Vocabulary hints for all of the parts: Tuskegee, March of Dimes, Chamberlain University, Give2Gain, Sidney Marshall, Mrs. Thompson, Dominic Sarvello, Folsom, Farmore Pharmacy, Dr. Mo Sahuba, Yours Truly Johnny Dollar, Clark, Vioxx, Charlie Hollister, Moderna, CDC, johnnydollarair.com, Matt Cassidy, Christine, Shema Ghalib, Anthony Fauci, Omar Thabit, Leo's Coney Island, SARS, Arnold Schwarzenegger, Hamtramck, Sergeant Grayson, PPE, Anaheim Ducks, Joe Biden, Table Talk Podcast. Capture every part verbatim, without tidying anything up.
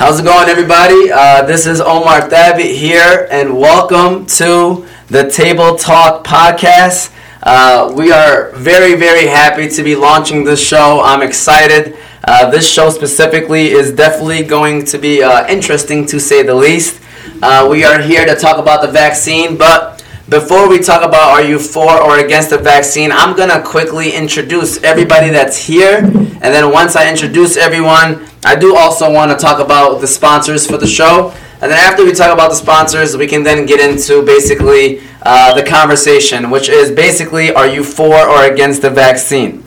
How's it going, everybody? Uh, this is Omar Thabit here, and welcome to the Table Talk Podcast. Uh, we are very, very happy to be launching this show. I'm excited. Uh, this show specifically is definitely going to be uh, interesting, to say the least. Uh, we are here to talk about the vaccine, but before we talk about are you for or against the vaccine, I'm going to quickly introduce everybody that's here, and then once I introduce everyone, I do also want to talk about the sponsors for the show, and then after we talk about the sponsors, we can then get into basically uh, the conversation, which is basically, are you for or against the vaccine?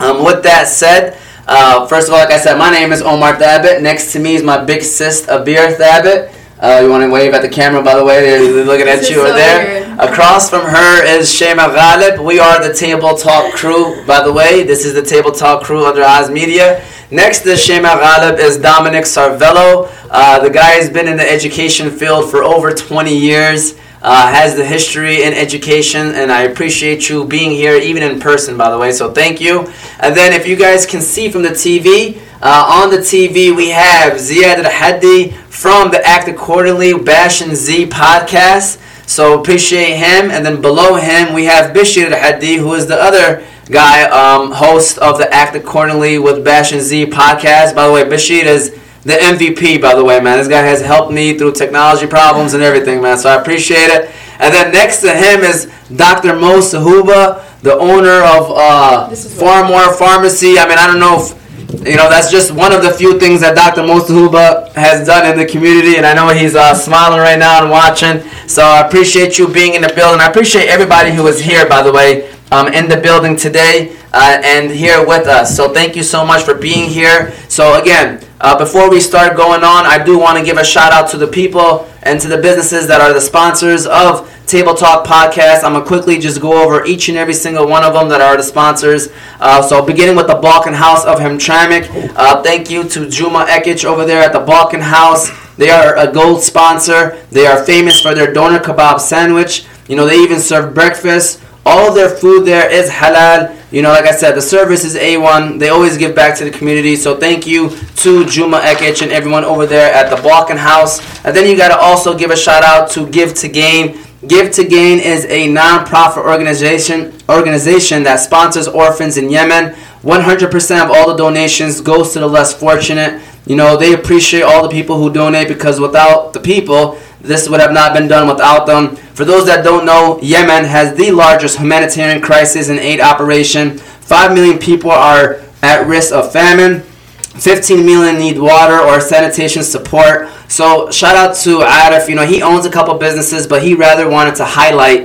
Um, with that said, uh, first of all, like I said, my name is Omar Thabit. Next to me is my big sis, Abir Thabit. Uh, you want to wave at the camera, by the way. They're looking at you over so there. Weird. Across from her is Shema Ghalib. We are the Table Talk crew, by the way. This is the Table Talk crew under Oz Media. Next to Shema Ghalib is Dominic Sarvello. Uh, the guy has been in the education field for over twenty years, uh, has the history in education, and I appreciate you being here, even in person, by the way, so thank you. And then if you guys can see from the T V, uh, on the T V we have Ziad al-Hadi from the Act Accordingly with Bash and Z podcast, so appreciate him. And then below him we have Bashir al-Hadi, who is the other guy, um, host of the Act Accordingly with Bash and Z podcast. By the way, Bashir is the M V P, by the way, man. This guy has helped me through technology problems and everything, man, so I appreciate it. And then next to him is Doctor Mo Sahuba, the owner of uh, Farmore Pharmacy. I mean, I don't know if, you know, that's just one of the few things that Doctor Mo Sahuba has done in the community, and I know he's uh, smiling right now and watching, so I appreciate you being in the building. I appreciate everybody who is here, by the way, Um, in the building today uh, and here with us. So thank you so much for being here. So again, uh, before we start going on, I do want to give a shout out to the people and to the businesses that are the sponsors of Table Talk Podcast. I'm going to quickly just go over each and every single one of them that are the sponsors. Uh, so beginning with the Balkan House of Hamtramck, uh, thank you to Juma Ekić over there at the Balkan House. They are a gold sponsor. They are famous for their doner kebab sandwich. You know, they even serve breakfast. All of their food there is halal. You know, like I said, the service is A one. They always give back to the community. So thank you to Juma Ekić and everyone over there at the Balkan House. And then you got to also give a shout out to Give to Gain. Give to Gain is a non-profit organization, organization that sponsors orphans in Yemen. one hundred percent of all the donations goes to the less fortunate. You know, they appreciate all the people who donate, because without the people, this would have not been done without them. For those that don't know, Yemen has the largest humanitarian crisis and aid operation. five million people are at risk of famine. fifteen million need water or sanitation support. So shout out to Arif. You know, he owns a couple businesses, but he rather wanted to highlight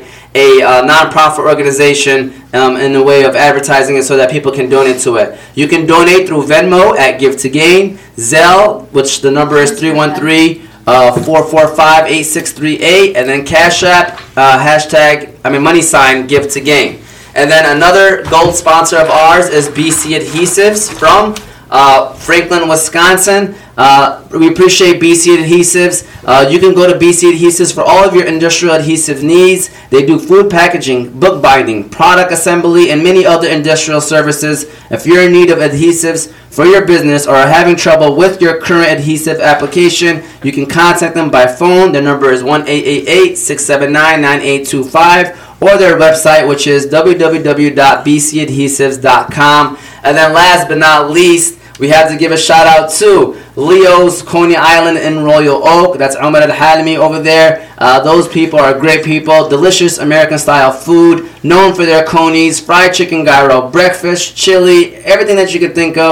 a uh, nonprofit organization um, in the way of advertising it so that people can donate to it. You can donate through Venmo at Give to Gain, Zelle, which the number is three one three Uh, four four five, eight six three eight, and then Cash App, uh, hashtag, I mean money sign, Give to Gain. And then another gold sponsor of ours is B C Adhesives from uh, Franklin, Wisconsin. Uh, we appreciate B C Adhesives. Uh, you can go to B C Adhesives for all of your industrial adhesive needs. They do food packaging, book binding, product assembly, and many other industrial services. If you're in need of adhesives for your business or are having trouble with your current adhesive application, you can contact them by phone. Their number is one eight eight eight, six seven nine, nine eight two five, or their website, which is w w w dot b c adhesives dot com. And then last but not least, we have to give a shout out to Leo's Coney Island in Royal Oak. That's Omar Al-Halimi over there. Uh, those people are great people. Delicious American style food, known for their conies, fried chicken gyro, breakfast, chili, everything that you could think of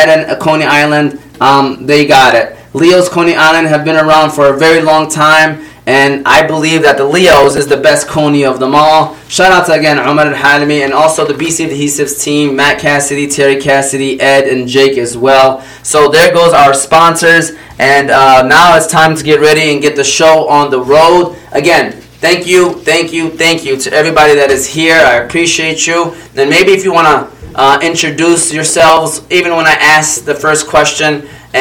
at an, a Coney Island, um, they got it. Leo's Coney Island have been around for a very long time, and I believe that the Leo's is the best Coney of them all. Shout out to, again, Omar Al-Halimi, and also the B C Adhesives team, Matt Cassidy, Terry Cassidy, Ed, and Jake as well. So there goes our sponsors, and uh, now it's time to get ready and get the show on the road. Again, thank you, thank you, thank you to everybody that is here. I appreciate you. Then maybe if you want to uh, introduce yourselves, even when I ask the first question,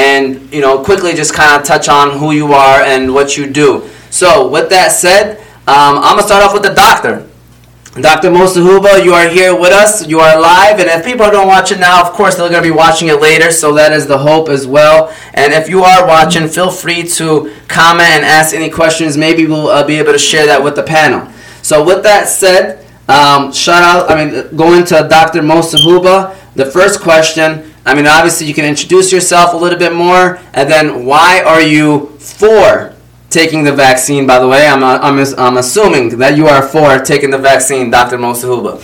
and, you know, quickly just kind of touch on who you are and what you do. So with that said, um, I'm going to start off with the doctor. Doctor Mo Sahuba, you are here with us. You are live. And if people don't watch it now, of course, they're going to be watching it later. So that is the hope as well. And if you are watching, feel free to comment and ask any questions. Maybe we'll uh, be able to share that with the panel. So with that said, um, shout out, I mean, going to Doctor Mo Sahuba, the first question. I mean, obviously, you can introduce yourself a little bit more. And then why are you for taking the vaccine, by the way? I'm I'm I'm assuming that you are for taking the vaccine, Doctor Mo Sahuba.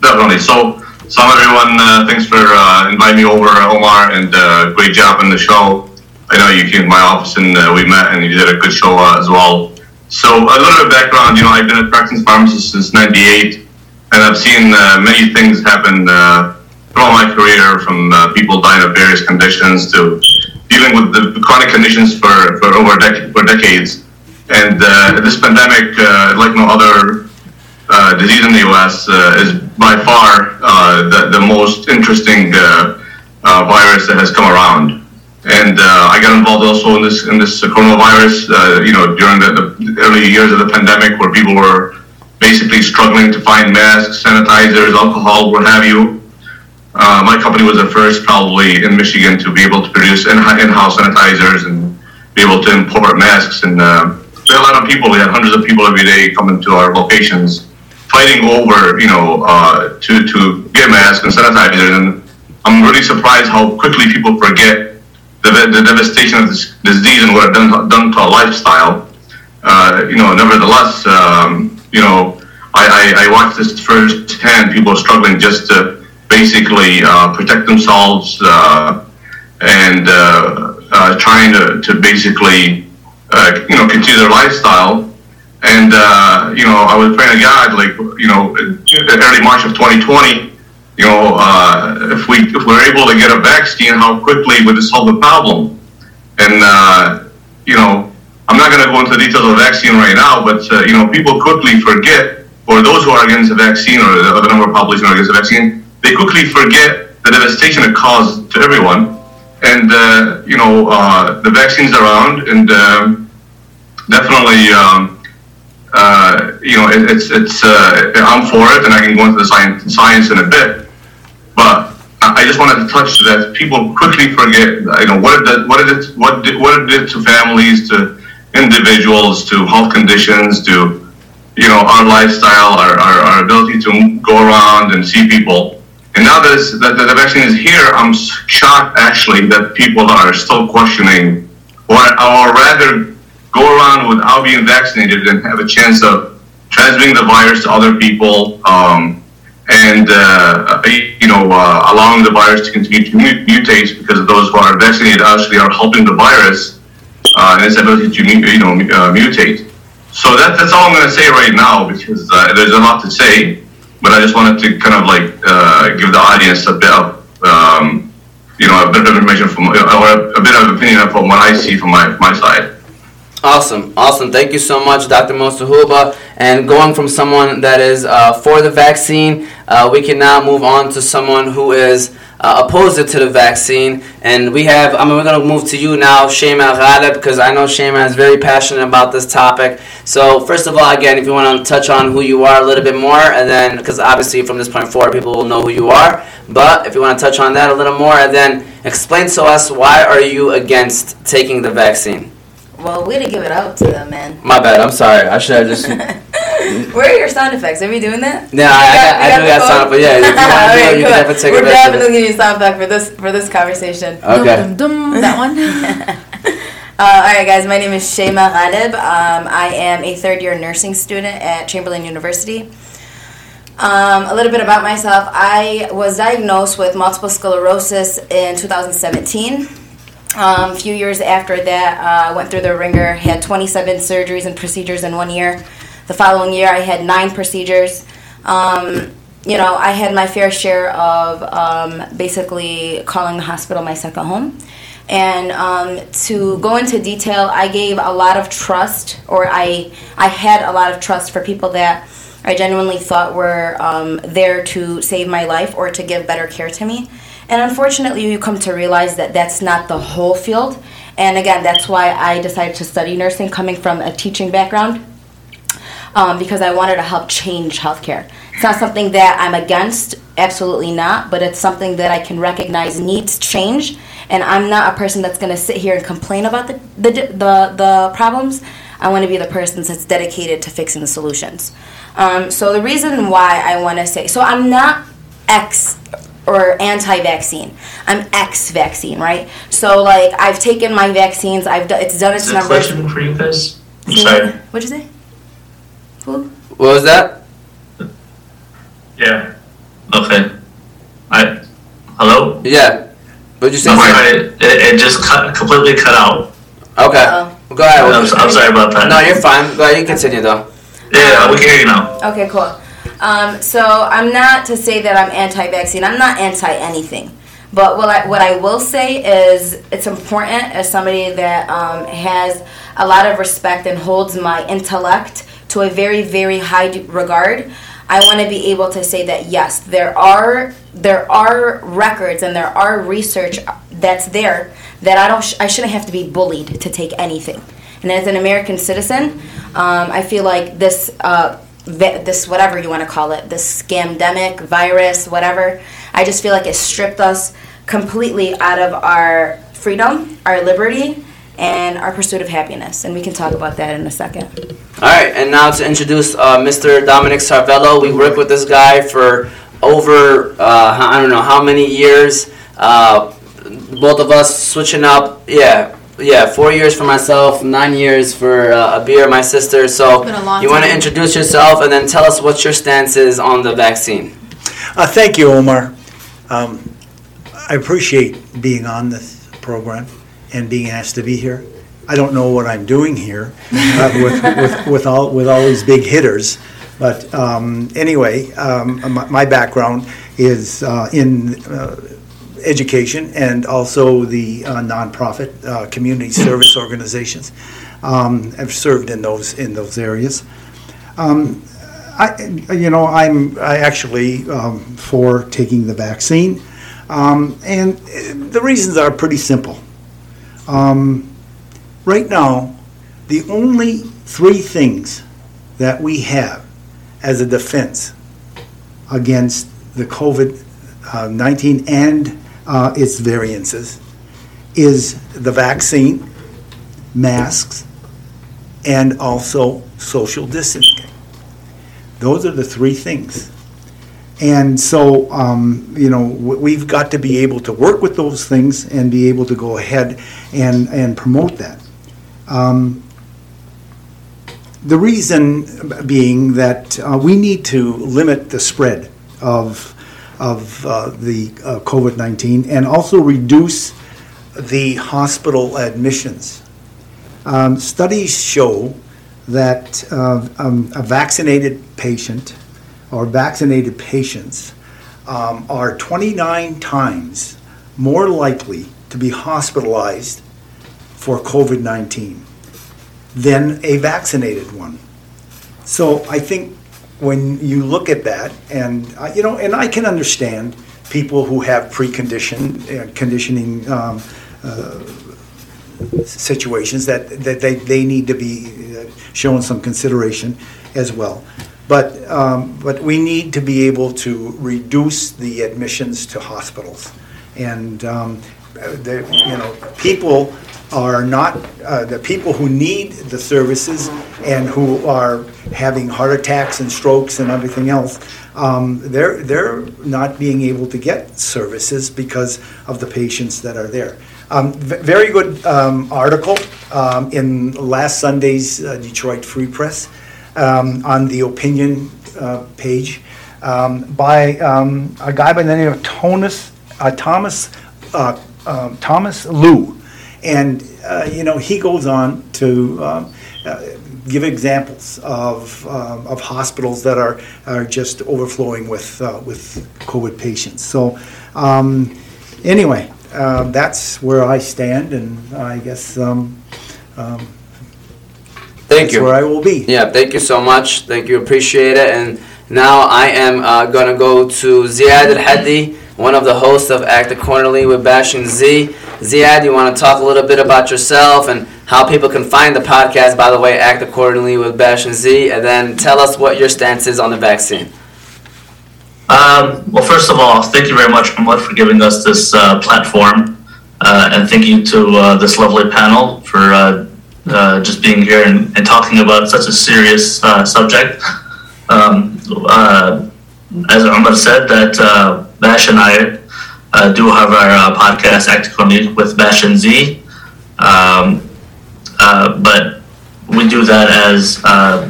Definitely. So, salam everyone. Uh, thanks for uh, inviting me over, Omar, and uh, great job on the show. I know you came to my office and uh, we met, and you did a good show uh, as well. So, a little bit of background. You know, I've been a practicing pharmacist since ninety-eight, and I've seen uh, many things happen uh, throughout my career, from uh, people dying of various conditions to dealing with the chronic conditions for, for over dec- for decades. And uh, this pandemic, uh, like no other uh, disease in the U S, uh, is by far uh, the, the most interesting uh, uh, virus that has come around. And uh, I got involved also in this in this coronavirus, uh, you know, during the, the early years of the pandemic, where people were basically struggling to find masks, sanitizers, alcohol, what have you. Uh, my company was the first, probably, in Michigan to be able to produce in- in-house sanitizers and be able to import masks. And uh, there are a lot of people. We had hundreds of people every day coming to our locations, fighting over, you know, uh, to, to get masks and sanitizers. And I'm really surprised how quickly people forget the, the devastation of this disease and what it done, done to our lifestyle. Uh, you know, nevertheless, um, you know, I, I, I watched this firsthand. People struggling just to basically uh, protect themselves uh, and uh, uh, trying to, to basically, uh, you know, continue their lifestyle. And, uh, you know, I was praying to God, like, you know, in early March of twenty twenty, you know, uh, if, we, if we're able to get a vaccine, how quickly would it solve the problem? And, uh, you know, I'm not going to go into the details of the vaccine right now, but, uh, you know, people quickly forget, or those who are against the vaccine, or the, or the number of population who are against the vaccine, they quickly forget the devastation it caused to everyone. And, uh, you know, uh, the vaccine's around, and uh, definitely, um, uh, you know, it, it's, it's uh, I'm for it, and I can go into the science, science in a bit. But I just wanted to touch that people quickly forget, you know, what it did, what it did, what did, what it did to families, to individuals, to health conditions, to, you know, our lifestyle, our, our, our ability to go around and see people. And now that, that the vaccine is here, I'm shocked, actually, that people are still questioning, or, or rather go around without being vaccinated and have a chance of transmitting the virus to other people, um, and, uh, you know, uh, allowing the virus to continue to mutate, because those who are vaccinated actually are helping the virus uh, and its ability to, you know, uh, mutate. So that, that's all I'm going to say right now, because uh, there's a lot to say. But I just wanted to kind of like uh, give the audience a bit of, um, you know, a bit of information from, or a bit of opinion from what I see from my my side. Awesome, awesome. Thank you so much, Doctor Mo Sahuba. And going from someone that is uh, for the vaccine, uh, we can now move on to someone who is uh, opposed to the vaccine. And we have, I mean, we're going to move to you now, Shema Ghalib, because I know Shema is very passionate about this topic. So first of all, again, if you want to touch on who you are a little bit more, and then, because obviously from this point forward, people will know who you are. But if you want to touch on that a little more, and then explain to us, why are you against taking the vaccine? Well, way to give it up to them, man. My bad. I'm sorry. I should have just... Where are your sound effects? Are we doing that? Yeah, I, I, I, I do got sound effects. Yeah, if you want to do it, you can definitely take it. We're definitely going to give you sound effect for this, for this conversation. Okay. Dum, dum, dum, that one. uh, all right, guys. My name is Shema Ghalib. Um, I am a third-year nursing student at Chamberlain University. Um, a little bit about myself. I was diagnosed with multiple sclerosis in twenty seventeen. Um, a few years after that, I uh, went through the ringer, had twenty-seven surgeries and procedures in one year. The following year, I had nine procedures. Um, you know, I had my fair share of um, basically calling the hospital my second home. And um, to go into detail, I gave a lot of trust, or I, I had a lot of trust for people that I genuinely thought were um, there to save my life or to give better care to me. And unfortunately, you come to realize that that's not the whole field. And again, that's why I decided to study nursing, coming from a teaching background. um, because I wanted to help change healthcare. It's not something that I'm against, absolutely not, but it's something that I can recognize needs change, and I'm not a person that's going to sit here and complain about the the the, the problems. I want to be the person that's dedicated to fixing the solutions. Um, so the reason why I want to say, so I'm not X or anti-vaccine. I'm X-vaccine, right? So, like, I've taken my vaccines. I've do, It's done its Is numbers. Is the question creep is? I'm sorry. What'd you say? Who? What was that? Yeah. Okay. I. Hello? Yeah. What'd you say? It, it just cut, completely cut out. Okay. Uh-oh. Go ahead. I'm, I'm sorry about that. No, you're fine. Go ahead. You continue, though. Yeah, we can hear you now. Okay, cool. Um, so I'm not to say that I'm anti-vaccine. I'm not anti-anything. But what I, what I will say is it's important as somebody that um, has a lot of respect and holds my intellect to a very, very high regard. I want to be able to say that, yes, there are there are records and there are research that's there that I don't sh- I shouldn't have to be bullied to take anything. And as an American citizen, um, I feel like this, uh, va- this whatever you want to call it, this scamdemic, virus, whatever, I just feel like it stripped us completely out of our freedom, our liberty, and our pursuit of happiness. And we can talk about that in a second. All right, and now to introduce uh, Mister Dominic Sarvello. We worked with this guy for over, uh, I don't know how many years, uh, both of us switching up, yeah. Yeah, four years for myself, nine years for uh, Abir, my sister. So you want to introduce yourself and then tell us what your stance is on the vaccine. Uh, thank you, Omar. Um, I appreciate being on this program and being asked to be here. I don't know what I'm doing here uh, with, with, with, all, with all these big hitters. But um, anyway, um, my, my background is uh, in... Uh, education and also the uh, nonprofit uh, community service organizations. Um, I've served in those in those areas. Um, I, you know, I'm I actually um, for taking the vaccine, um, and the reasons are pretty simple. Um, right now, the only three things that we have as a defense against the COVID nineteen and Uh, its variances is the vaccine, masks, and also social distancing. Those are the three things. And so, um, you know, w- we've got to be able to work with those things and be able to go ahead and, and promote that. Um, the reason being that uh, we need to limit the spread of of uh, the uh, COVID nineteen and also reduce the hospital admissions. Um, studies show that uh, um, a vaccinated patient or vaccinated patients um, are twenty-nine times more likely to be hospitalized for COVID nineteen than a vaccinated one. So I think when you look at that, and uh, you know, and I can understand people who have preconditioned uh, conditioning um, uh, situations that, that they, they need to be shown some consideration as well. But um, but we need to be able to reduce the admissions to hospitals, and um, the, you know, people are not uh, the people who need the services and who are having heart attacks and strokes and everything else. Um, they're they're not being able to get services because of the patients that are there. Um, v- very good um, article um, in last Sunday's uh, Detroit Free Press um, on the opinion uh, page um, by um, a guy by the name of Thomas uh, Thomas uh, uh, Thomas Liu. And, uh, you know, he goes on to um, uh, give examples of um, of hospitals that are, are just overflowing with uh, with COVID patients. So, um, anyway, uh, that's where I stand, and I guess um, um, thank that's you. where I will be. Yeah, thank you so much. Thank you. Appreciate it. And now I am uh, going to go to Ziad al-Hadi, one of the hosts of Act Accordingly with Bash and Z. Ziad, you want to talk a little bit about yourself and how people can find the podcast, by the way, Act Accordingly with Bash and Z, and then tell us what your stance is on the vaccine. Um, well, first of all, thank you very much, Omar, for giving us this uh, platform, uh, and thank you to uh, this lovely panel for uh, uh, just being here and, and talking about such a serious uh, subject. Um, uh, as Omar said, that uh, Bash and I uh, do have our uh, podcast, Act Accordingly with Bash and Z. Um, Uh, but we do that as uh,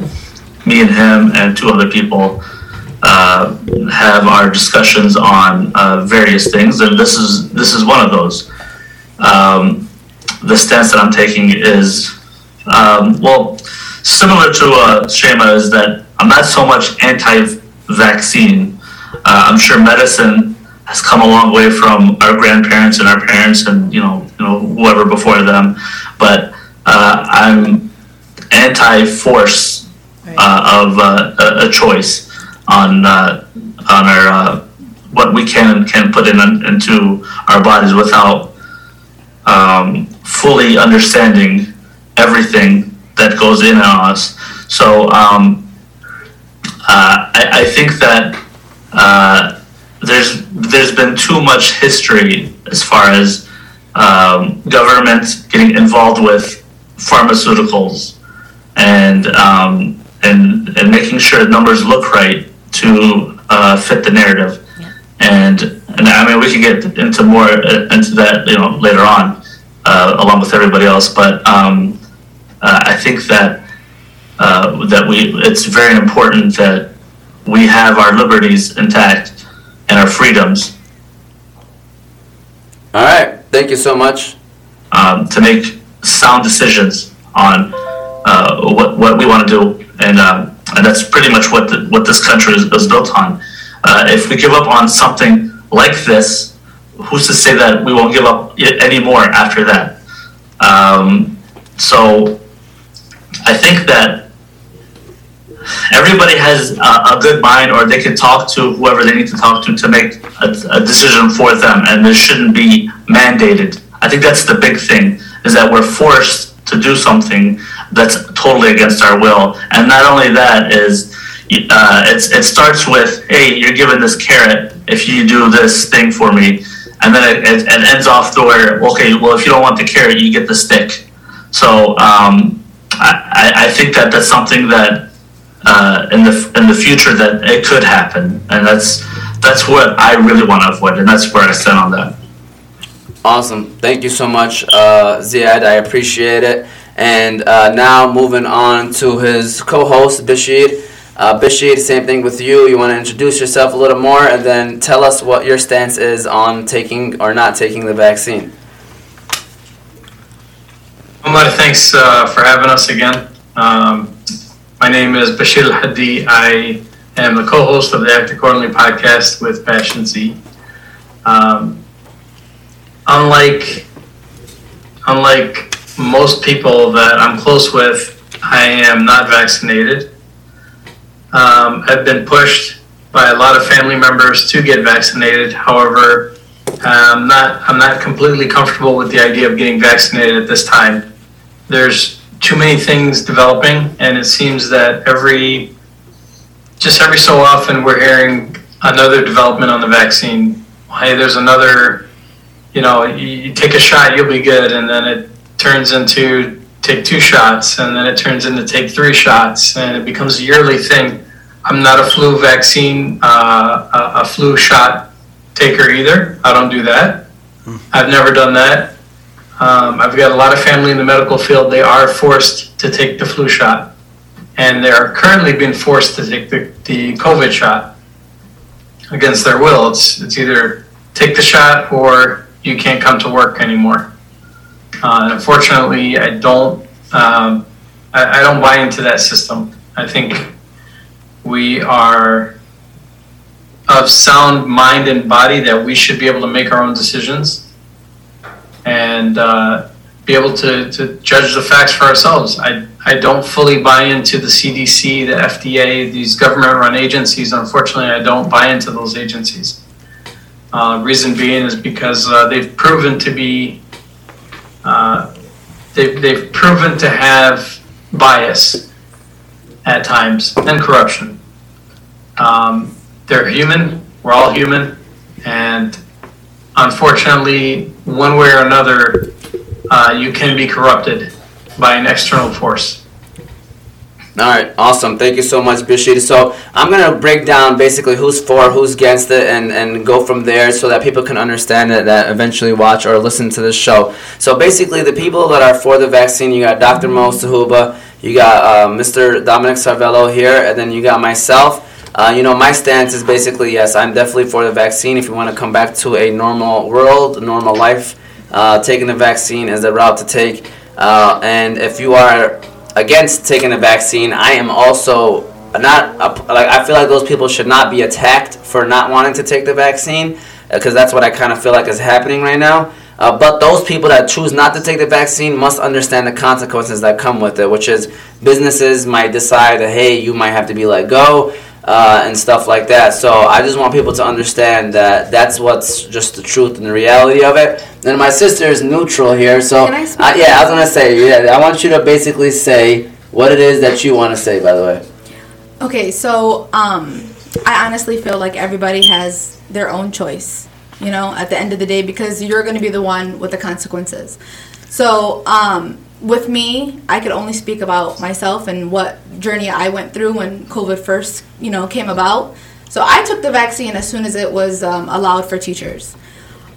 me and him and two other people uh, have our discussions on uh, various things, and this is this is one of those. Um, the stance that I'm taking is um, well similar to uh, Shema, is that I'm not so much anti-vaccine. Uh, I'm sure medicine has come a long way from our grandparents and our parents, and you know you know whoever before them, but. Uh, I'm anti-force uh, of uh, a choice on uh, on our uh, what we can can put in into our bodies without um, fully understanding everything that goes in on us. So um, uh, I, I think that uh, there's there's been too much history as far as um, government getting involved with pharmaceuticals and um, and and making sure numbers look right to uh, fit the narrative, yeah. and and I mean we can get into more into that you know later on uh, along with everybody else, but um, uh, I think that uh, that we it's very important that we have our liberties intact and our freedoms. All right, thank you so much. Um, to make sound decisions on uh, what what we want to do, and um, and that's pretty much what the, what this country is, is built on. Uh, if we give up on something like this, who's to say that we won't give up any more after that? Um, so I think that everybody has a, a good mind, or they can talk to whoever they need to talk to to make a, a decision for them, and this shouldn't be mandated. I think that's the big thing. Is that we're forced to do something that's totally against our will, and not only that is, uh, it's, it starts with, hey, you're given this carrot if you do this thing for me, and then it, it, it ends off to where, okay, well, if you don't want the carrot, you get the stick. So um, I, I think that that's something that uh, in the in the future that it could happen, and that's that's what I really want to avoid, and that's where I stand on that. Awesome. Thank you so much, uh, Ziad. I appreciate it. And uh, now moving on to his co-host, Bashir. Uh, Bashir, same thing with you. You want to introduce yourself a little more and then tell us what your stance is on taking or not taking the vaccine. Omar, thanks uh, for having us again. Um, my name is Bashir al-Hadi. I am the co-host of the Act Accordingly podcast with Bash and Z. Um, Unlike, unlike most people that I'm close with, I am not vaccinated. Um, I've been pushed by a lot of family members to get vaccinated. However, I'm not, I'm not completely comfortable with the idea of getting vaccinated at this time. There's too many things developing, and it seems that every, just every so often, we're hearing another development on the vaccine. Hey, there's another. You know, you take a shot, you'll be good, and then it turns into take two shots, and then it turns into take three shots, and it becomes a yearly thing. I'm not a flu vaccine, uh, a, a flu shot taker either. I don't do that. Hmm. I've never done that. Um, I've got a lot of family in the medical field. They are forced to take the flu shot, and they are currently being forced to take the, the COVID shot against their will. It's, it's either take the shot or you can't come to work anymore. Uh, and unfortunately, I don't. Um, I, I don't buy into that system. I think we are of sound mind and body that we should be able to make our own decisions and uh, be able to, to judge the facts for ourselves. I I don't fully buy into the C D C, the F D A, these government-run agencies. Unfortunately, I don't buy into those agencies. Uh, reason being is because uh, they've proven to be uh, They've, they've proven to have bias at times and corruption. Um, they're human. We're all human. And unfortunately, one way or another, uh, you can be corrupted by an external force. All right, awesome. Thank you so much, Bashir. So I'm going to break down basically who's for, who's against it, and, and go from there so that people can understand it, that eventually watch or listen to this show. So basically, the people that are for the vaccine, you got Doctor Mo Sahuba, you got uh, Mister Dominic Sarvello here, and then you got myself. Uh, you know, my stance is basically, yes, I'm definitely for the vaccine. If you want to come back to a normal world, normal life, uh, taking the vaccine is the route to take. Uh, and if you are against taking the vaccine, I am also not, a, like, I feel like those people should not be attacked for not wanting to take the vaccine, because that's what I kind of feel like is happening right now. Uh, but those people that choose not to take the vaccine must understand the consequences that come with it, which is businesses might decide that, hey, you might have to be let go. Uh, and stuff like that. So I just want people to understand that that's what's just the truth and the reality of it. And my sister is neutral here, so Can I speak I, yeah, I was gonna say, yeah, I want you to basically say what it is that you want to say. By the way, okay, so um, I honestly feel like everybody has their own choice, you know, at the end of the day, because you're gonna be the one with the consequences. So um, with me, I could only speak about myself and what journey I went through when COVID first, you know, came about. So I took the vaccine as soon as it was um, allowed for teachers.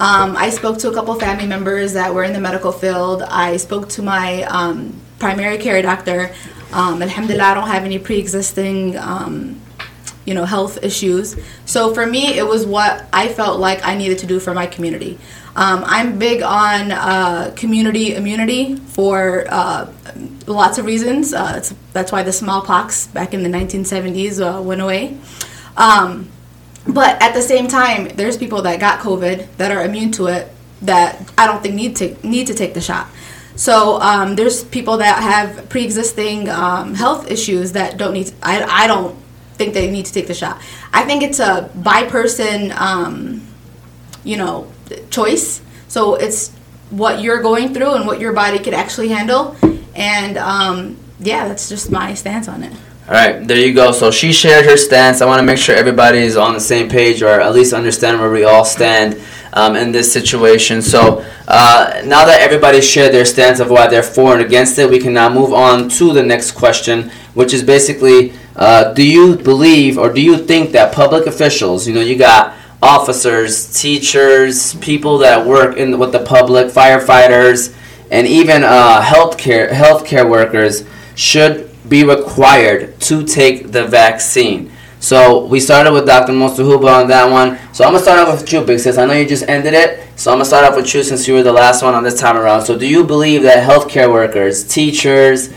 Um, I spoke to a couple family members that were in the medical field. I spoke to my um, primary care doctor. Um, alhamdulillah, I don't have any pre-existing, um, you know, health issues. So for me, it was what I felt like I needed to do for my community. Um, I'm big on uh, community immunity for uh, lots of reasons. Uh, it's, that's why the smallpox back in the nineteen seventies uh, went away. Um, but at the same time, there's people that got COVID that are immune to it that I don't think need to need to take the shot. So um, there's people that have pre-existing um, health issues that don't need to, I, I don't think they need to take the shot. I think it's a by-person, um, you know, choice. So it's what you're going through and what your body could actually handle, and um yeah that's just my stance on it. All right, there you go. So she shared her stance. I want to make sure everybody is on the same page, or at least understand where we all stand um in this situation. So uh now that everybody shared their stance of why they're for and against it, we can now move on to the next question, which is basically uh do you believe or do you think that public officials, you know, you got officers, teachers, people that work in with the public, firefighters, and even uh, healthcare healthcare workers should be required to take the vaccine. So we started with Doctor Mo Sahuba on that one. So I'm gonna start off with you, Big Sis. I know you just ended it, so I'm gonna start off with you since you were the last one on this time around. So do you believe that healthcare workers, teachers,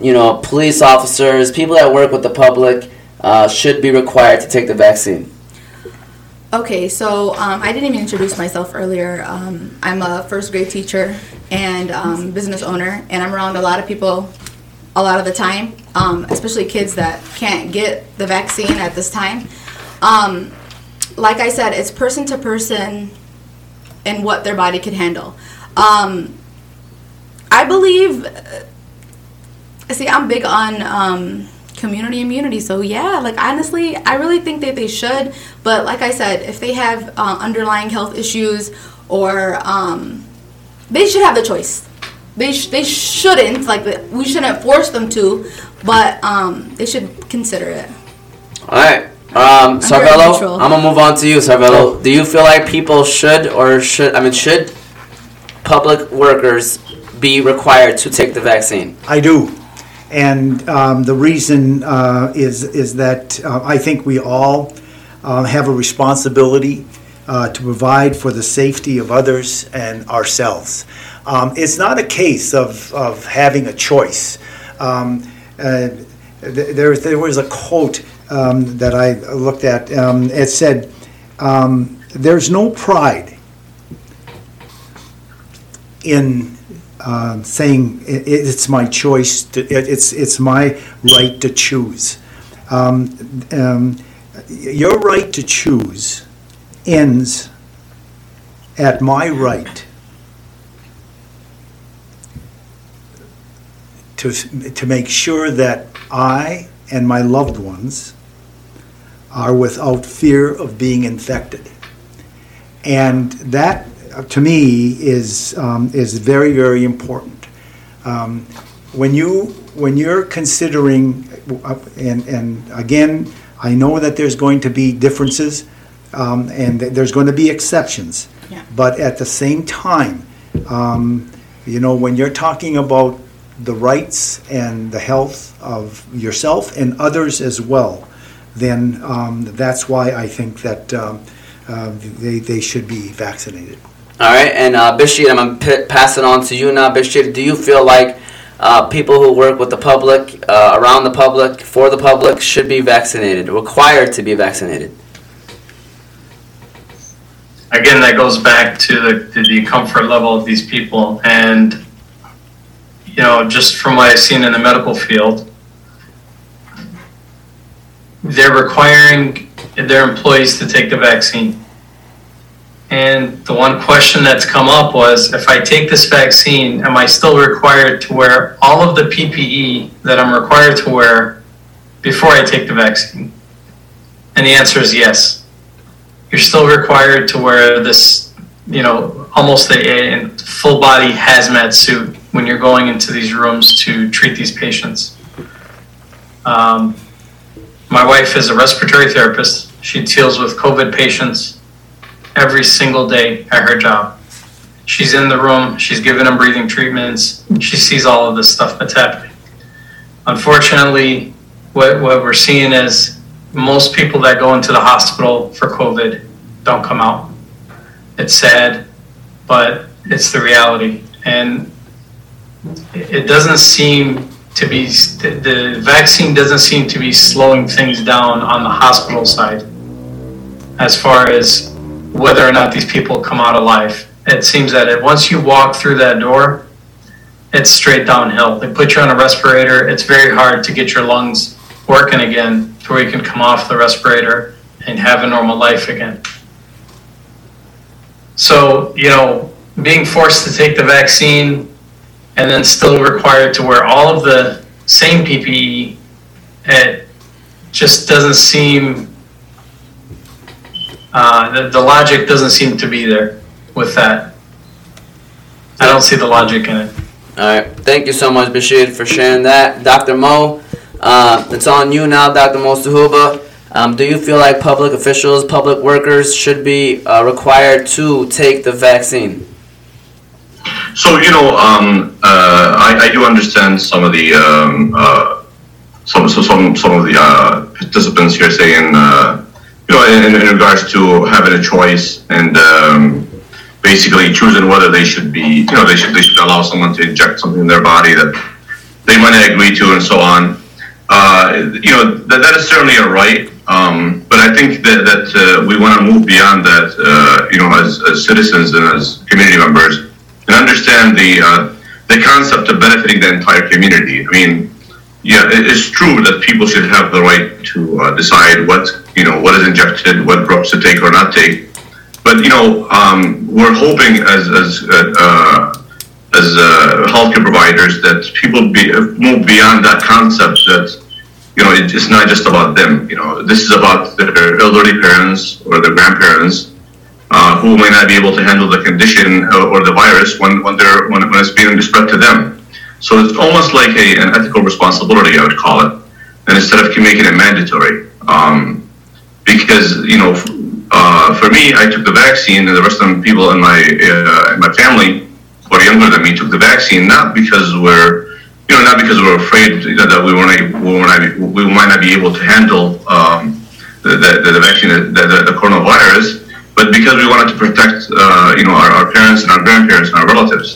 you know, police officers, people that work with the public uh, should be required to take the vaccine? Okay, so um, I didn't even introduce myself earlier. Um, I'm a first grade teacher and um, business owner, and I'm around a lot of people a lot of the time, um, especially kids that can't get the vaccine at this time. Um, like I said, it's person to person and what their body can handle. Um, I believe, see, I'm big on um, community immunity, so yeah, like honestly, I really think that they should. But like I said, if they have uh, underlying health issues, or um, they should have the choice. They sh- they shouldn't like we shouldn't force them to, but um, they should consider it. All right, um, Sarvello, I'm gonna move on to you, Sarvello. Do you feel like people should or should I mean should public workers be required to take the vaccine? I do. And um, the reason uh, is is that uh, I think we all uh, have a responsibility uh, to provide for the safety of others and ourselves. Um, it's not a case of, of having a choice. Um, uh, there, there was a quote um, that I looked at. Um, it said, um, there's no pride in Uh, saying it, it's my choice, to, it, it's it's my right to choose. Um, um, your right to choose ends at my right to to make sure that I and my loved ones are without fear of being infected. And that, to me, is um, is very, very important. Um, when you when you're considering, and and again, I know that there's going to be differences, um, and there's going to be exceptions. Yeah. But at the same time, um, you know, when you're talking about the rights and the health of yourself and others as well, then um, that's why I think that um, uh, they they should be vaccinated. All right, and uh, Bashir, I'm going to pass it on to you now. Bashir, do you feel like uh, people who work with the public, uh, around the public, for the public, should be vaccinated, required to be vaccinated? Again, that goes back to the, to the comfort level of these people. And, you know, just from what I've seen in the medical field, they're requiring their employees to take the vaccine. And the one question that's come up was, if I take this vaccine, am I still required to wear all of the P P E that I'm required to wear before I take the vaccine? And the answer is yes. You're still required to wear this, you know, almost a, a full body hazmat suit when you're going into these rooms to treat these patients. Um, my wife is a respiratory therapist. She deals with COVID patients every single day at her job. She's in the room, she's giving them breathing treatments, she sees all of this stuff that's happening. Unfortunately, what, what we're seeing is most people that go into the hospital for COVID don't come out. It's sad, but it's the reality. And it doesn't seem to be, the vaccine doesn't seem to be slowing things down on the hospital side as far as whether or not these people come out alive. It seems that it, once you walk through that door, it's straight downhill. They put you on a respirator. It's very hard to get your lungs working again to where you can come off the respirator and have a normal life again. So, you know, being forced to take the vaccine and then still required to wear all of the same P P E, it just doesn't seem... Uh, the, the logic doesn't seem to be there with that. I don't see the logic in it. All right. Thank you so much, Bashir, for sharing that. Doctor Mo, uh, it's on you now, Doctor Mo Sahuba. Um, do you feel like public officials, public workers should be uh, required to take the vaccine? So, you know, um, uh, I, I do understand some of the um, uh, some, so some some of the uh, participants here saying... Uh, You know, in, in regards to having a choice and um, basically choosing whether they should be, you know, they should they should allow someone to inject something in their body that they might not agree to and so on. Uh, you know, that, that is certainly a right, um, but I think that, that uh, we want to move beyond that, uh, you know, as, as citizens and as community members, and understand the, uh, the concept of benefiting the entire community. I mean, yeah, it's true that people should have the right to uh, decide what, you know, what is injected, what drops to take or not take. But, you know, um, we're hoping as as uh, as uh, healthcare providers that people be, move beyond that concept that, you know, it, it's not just about them. You know, this is about their elderly parents or their grandparents uh, who may not be able to handle the condition or the virus when when they're when, when it's being spread to them. So it's almost like a, an ethical responsibility, I would call it, and instead of making it mandatory. Um, because, you know, uh, for me, I took the vaccine, and the rest of the people in my uh, in my family who are younger than me took the vaccine, not because we're, you know, not because we're afraid you know, that we weren't able, we, weren't able, we might not be able to handle um, the, the, the vaccine, the, the, the coronavirus, but because we wanted to protect, uh, you know, our, our parents and our grandparents and our relatives.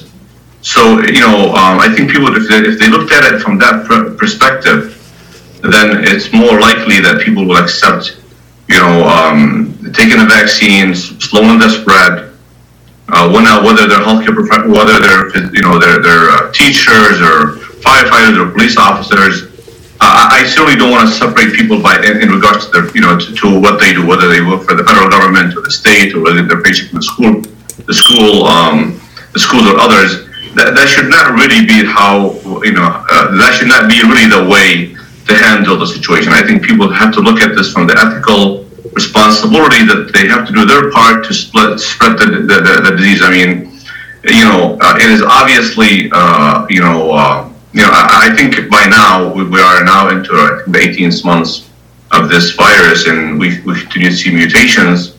So, you know, um, I think people, if they, if they looked at it from that pr- perspective, then it's more likely that people will accept, you know, um, taking the vaccines, slowing the spread, uh, when, uh, whether they're healthcare, prof- whether they're, you know, they're, they're uh, teachers or firefighters or police officers. Uh, I certainly don't want to separate people by in, in regards to their, you know, to, to what they do, whether they work for the federal government or the state or whether they're patient from the school, the school, um, the schools or others. that, that should not really be how, you know, uh, that should not be really the way to handle the situation. I think people have to look at this from the ethical responsibility that they have to do their part to split, spread the, the, the, the disease. I mean, you know, uh, it is obviously, uh, you know, uh, you know, I, I think by now, we, we are now into our, the eighteenth month of this virus, and we, we continue to see mutations.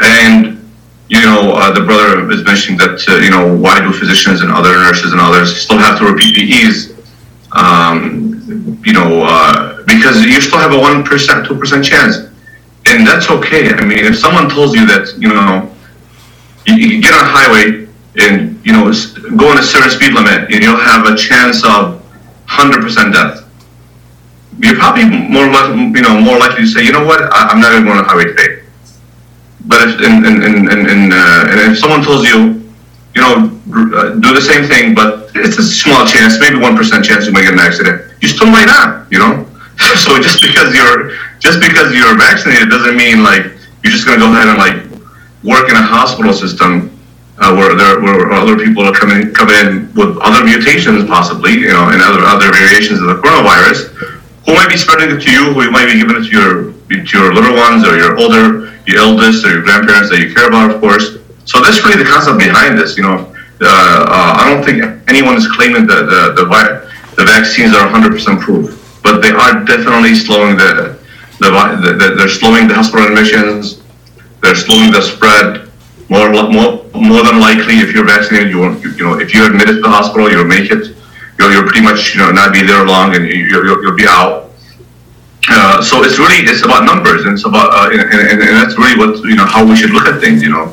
And, you know, uh, the brother is mentioning that, uh, you know, why do physicians and other nurses and others still have to wear P P Es? Um, you know, uh, because you still have a one percent, two percent chance. And that's okay. I mean, if someone tells you that, you know, you, you get on a highway and, you know, go on a certain speed limit and you'll have a chance of one hundred percent death, you're probably more, you know, more likely to say, you know what, I, I'm not going to go on a highway today. But if, and, and, and, and, uh, and if someone tells you, you know, uh, do the same thing, but it's a small chance, maybe one percent chance you might get an accident, you still might not, you know? So just because you're just because you're vaccinated doesn't mean like you're just gonna go ahead and like work in a hospital system uh, where there where other people are coming coming in with other mutations possibly, you know, and other other variations of the coronavirus, who might be spreading it to you, who might be giving it to your to your little ones or your older, your eldest or your grandparents that you care about, of course. So that's really the concept behind this, you know. Uh, uh, I don't think anyone is claiming that the the, the vaccines are one hundred percent proof. But they are definitely slowing the, the, the, they're slowing the hospital admissions, they're slowing the spread. More, more, more than likely, if you're vaccinated, you won't, you know, if you're admitted to the hospital, you'll make it. You'll, you'll pretty much, you know, not be there long, and you'll, you'll, you'll be out. Uh, so it's really, it's about numbers, and it's about, uh, and, and, and that's really what, you know, how we should look at things, you know.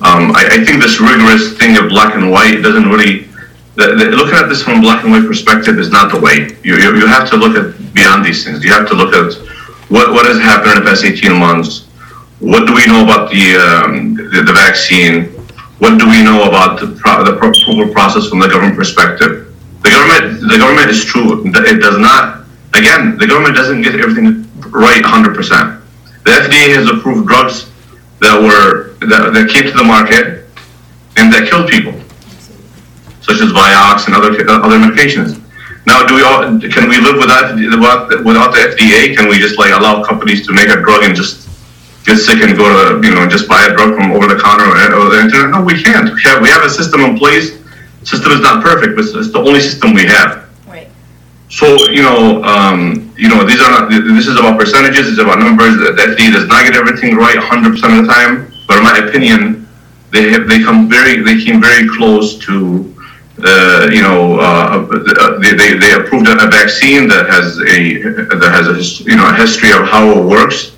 Um, I, I think this rigorous thing of black and white doesn't really. The, the, looking at this from a black and white perspective is not the way. You, you you have to look at beyond these things. You have to look at what what has happened in the past eighteen months. What do we know about the um, the, the vaccine? What do we know about the pro- the approval process from the government perspective? The government the government is true. It does not. Again, the government doesn't get everything right one hundred percent. The F D A has approved drugs that were that, that came to the market and that killed people, such as Vioxx and other other medications. Now, do we all, can we live without without the F D A? Can we just like allow companies to make a drug and just get sick and go to, you know, just buy a drug from over the counter or the internet? No, we can't. We have we have a system in place. System is not perfect, but it's the only system we have. Right. So you know, um, you know, these are not, this is about percentages. It's about numbers. The F D A does not get everything right one hundred percent of the time, but in my opinion, they have they come very they came very close to. Uh, you know, uh, they, they they approved a vaccine that has a that has a you know a history of how it works.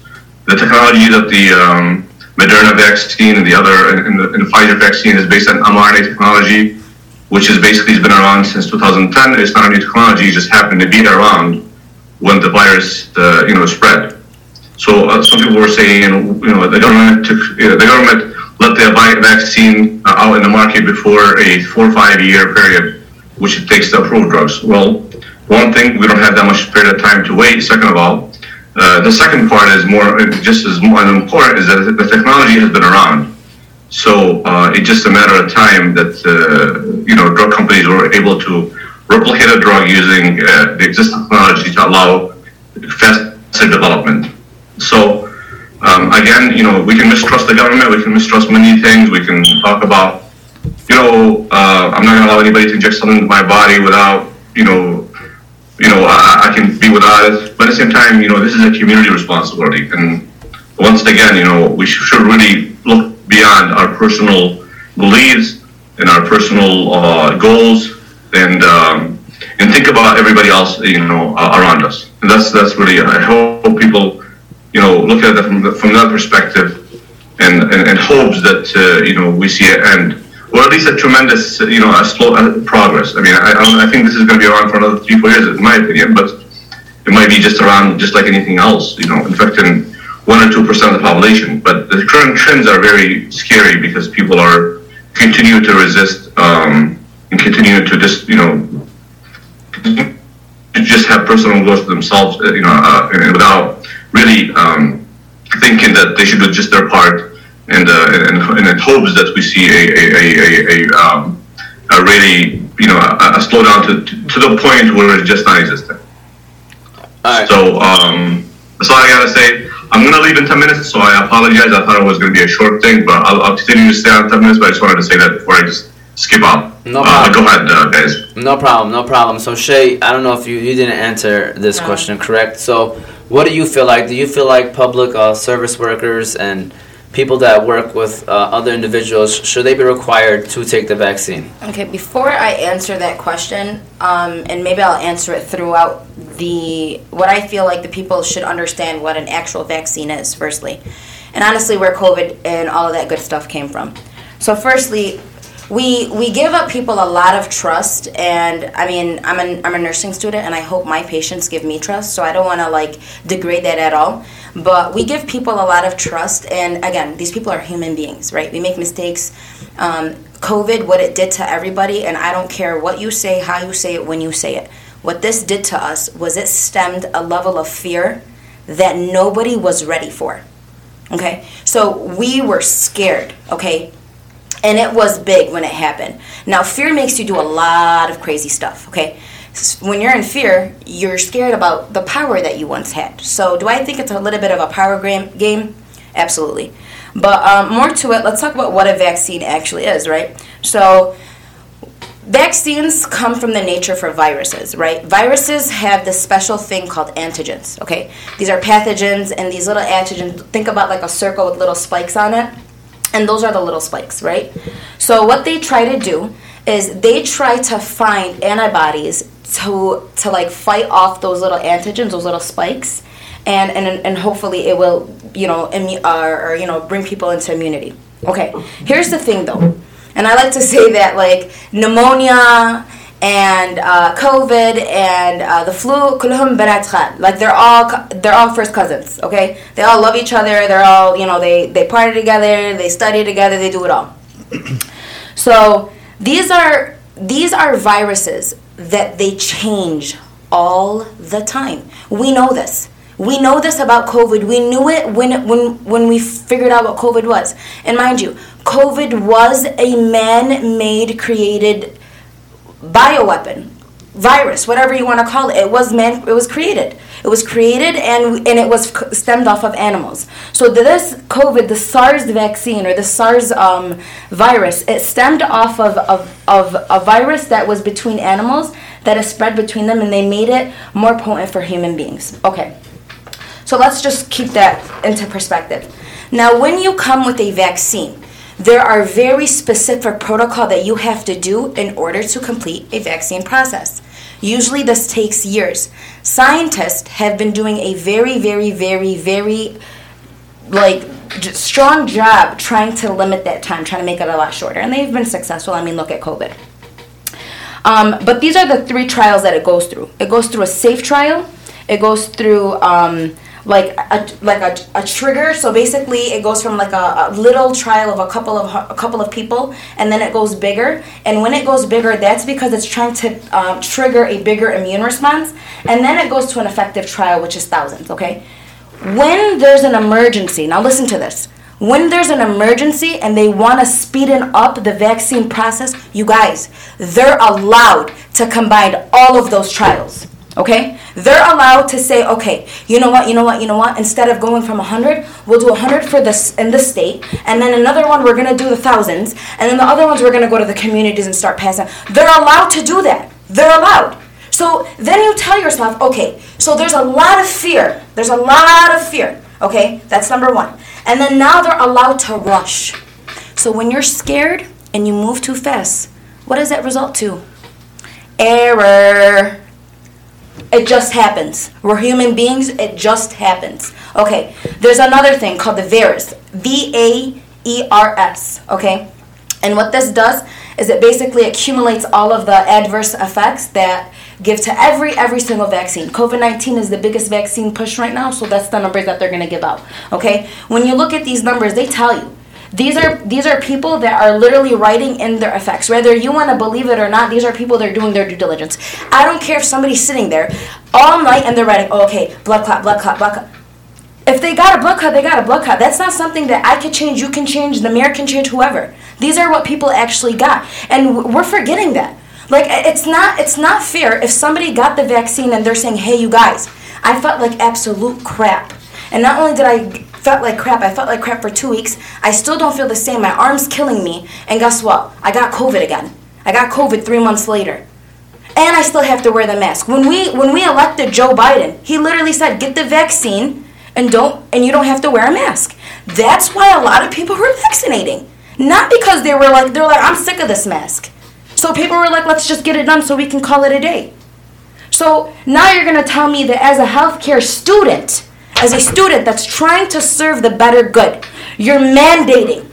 The technology that the um, Moderna vaccine and the other and, and, the, and the Pfizer vaccine is based on mRNA technology, which is basically has been around since two thousand ten. It's not a new technology; it just happened to be around when the virus uh, you know spread. So uh, some people were saying, you know, the government took you know, the government. let the vaccine out in the market before a four or five year period, which it takes to approve drugs. Well, one thing, we don't have that much period of time to wait. Second of all, uh, the second part is more, just as more important, is that the technology has been around. So uh, it's just a matter of time that, uh, you know, drug companies were able to replicate a drug using uh, the existing technology to allow faster development. So. Um, again, you know, we can mistrust the government, we can mistrust many things, we can talk about, you know, uh, I'm not going to allow anybody to inject something into my body without, you know, you know, I, I can be without it. But at the same time, you know, this is a community responsibility. And once again, you know, we should, should really look beyond our personal beliefs and our personal uh, goals and um, and think about everybody else, you know, uh, around us. And that's, that's really, I hope people... you know, look at it from, the, from that perspective and, and, and hopes that, uh, you know, we see an end, or at least a tremendous, you know, a slow uh, progress. I mean, I, I think this is going to be around for another three, four years, in my opinion, but it might be just around just like anything else, you know, infecting one or two percent of the population. But the current trends are very scary because people are continuing to resist um, and continuing to just, you know, to just have personal goals for themselves, you know, uh, and without... really um, thinking that they should do just their part, and uh, and, and in hopes that we see a a, a, a, a, um, a really, you know, a, a slowdown to, to to the point where it's just non-existent. All right. So um, that's all I gotta say. I'm gonna leave in ten minutes, so I apologize. I thought it was gonna be a short thing, but I'll, I'll continue to stay on ten minutes. But I just wanted to say that before I just skip out. No problem. Uh, go ahead, uh, guys. No problem. No problem. So Shay, I don't know if you you didn't answer this no. question, correct? So what do you feel like? Do you feel like public uh, service workers and people that work with uh, other individuals, should they be required to take the vaccine? Okay, before I answer that question, um, and maybe I'll answer it throughout the, what I feel like the people should understand what an actual vaccine is, firstly, and honestly where COVID and all of that good stuff came from. So firstly, we we give up people a lot of trust, and I mean, I'm an, I'm a nursing student, and I hope my patients give me trust, so I don't want to like degrade that at all. But we give people a lot of trust, and again, these people are human beings, right? We make mistakes. Um, COVID, what it did to everybody, and I don't care what you say, how you say it, when you say it. What this did to us was it stemmed a level of fear that nobody was ready for, okay? So we were scared, okay? And it was big when it happened. Now, fear makes you do a lot of crazy stuff, okay? When you're in fear, you're scared about the power that you once had. So do I think it's a little bit of a power game? Absolutely. But um, more to it, let's talk about what a vaccine actually is, right? So vaccines come from the nature for viruses, right? Viruses have this special thing called antigens, okay? These are pathogens, and these little antigens, think about like a circle with little spikes on it, and those are the little spikes, right? So what they try to do is they try to find antibodies to to like fight off those little antigens, those little spikes, and and, and hopefully it will, you know, immu- or, or you know, bring people into immunity. Okay, here's the thing though, and I like to say that like pneumonia and uh, COVID and uh, the flu, like they're all they're all first cousins. Okay, they all love each other. They're all, you know, they they party together, they study together, they do it all. So these are these are viruses that they change all the time. We know this. We know this about COVID. We knew it when it, when when we figured out what COVID was. And mind you, COVID was a man-made, created bioweapon, virus, whatever you want to call it. It was man. It was created. It was created and and it was stemmed off of animals. So this COVID, the SARS vaccine or the SARS um, virus, it stemmed off of, of, of a virus that was between animals that is spread between them, and they made it more potent for human beings. Okay, so let's just keep that into perspective. Now, when you come with a vaccine, there are very specific protocol that you have to do in order to complete a vaccine process. Usually this takes years. Scientists have been doing a very, very, very, very like j- strong job trying to limit that time, trying to make it a lot shorter. And they've been successful. I mean, look at COVID. Um, but these are the three trials that it goes through. It goes through a safe trial. It goes through um, like a, like a, a trigger. So basically it goes from like a, a little trial of a couple of a couple of people, and then it goes bigger. And when it goes bigger, that's because it's trying to um, trigger a bigger immune response. And then it goes to an effective trial, which is thousands, okay? When there's an emergency, now listen to this. When there's an emergency and they want to speeden up the vaccine process, you guys, they're allowed to combine all of those trials. Okay? They're allowed to say, okay, you know what, you know what, you know what, instead of going from one hundred, we'll do one hundred for this in this state, and then another one we're going to do the thousands, and then the other ones we're going to go to the communities and start passing. They're allowed to do that. They're allowed. So then you tell yourself, okay, so there's a lot of fear. There's a lot of fear. Okay? That's number one. And then now they're allowed to rush. So when you're scared and you move too fast, what does that result to? Error. It just happens. We're human beings. It just happens. Okay. There's another thing called the VAERS. V A E R S. Okay. And what this does is it basically accumulates all of the adverse effects that give to every every single vaccine. COVID nineteen is the biggest vaccine push right now, so that's the numbers that they're going to give out. Okay. When you look at these numbers, they tell you. These are these are people that are literally writing in their effects. Whether you want to believe it or not, these are people that are doing their due diligence. I don't care if somebody's sitting there all night and they're writing, oh, okay, blood clot, blood clot, blood clot. If they got a blood clot, they got a blood clot. That's not something that I could change, you can change, the mayor can change, whoever. These are what people actually got. And we're forgetting that. Like, it's not it's not fair if somebody got the vaccine and they're saying, hey, you guys, I felt like absolute crap. And not only did I felt like crap, I felt like crap for two weeks. I still don't feel the same. My arm's killing me. And guess what? I got COVID again. I got COVID three months later. And I still have to wear the mask. When we when we elected Joe Biden, he literally said, get the vaccine and don't and you don't have to wear a mask. That's why a lot of people were vaccinating. Not because they were like, they're like, I'm sick of this mask. So people were like, let's just get it done so we can call it a day. So now you're going to tell me that as a healthcare student, as a student that's trying to serve the better good, you're mandating,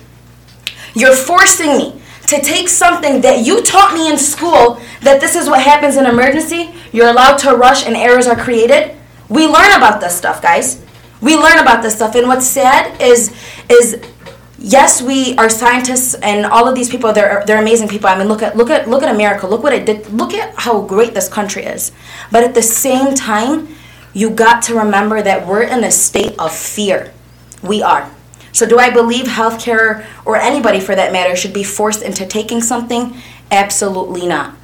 you're forcing me to take something that you taught me in school, that this is what happens in emergency, you're allowed to rush and errors are created. We learn about this stuff, guys. We learn about this stuff. And what's sad is, is yes, we are scientists and all of these people, they're they're amazing people. I mean, look at look at look at America. Look what it did. Look at how great this country is. But at the same time, you got to remember that we're in a state of fear. We are. So do I believe healthcare, or anybody for that matter, should be forced into taking something? Absolutely not.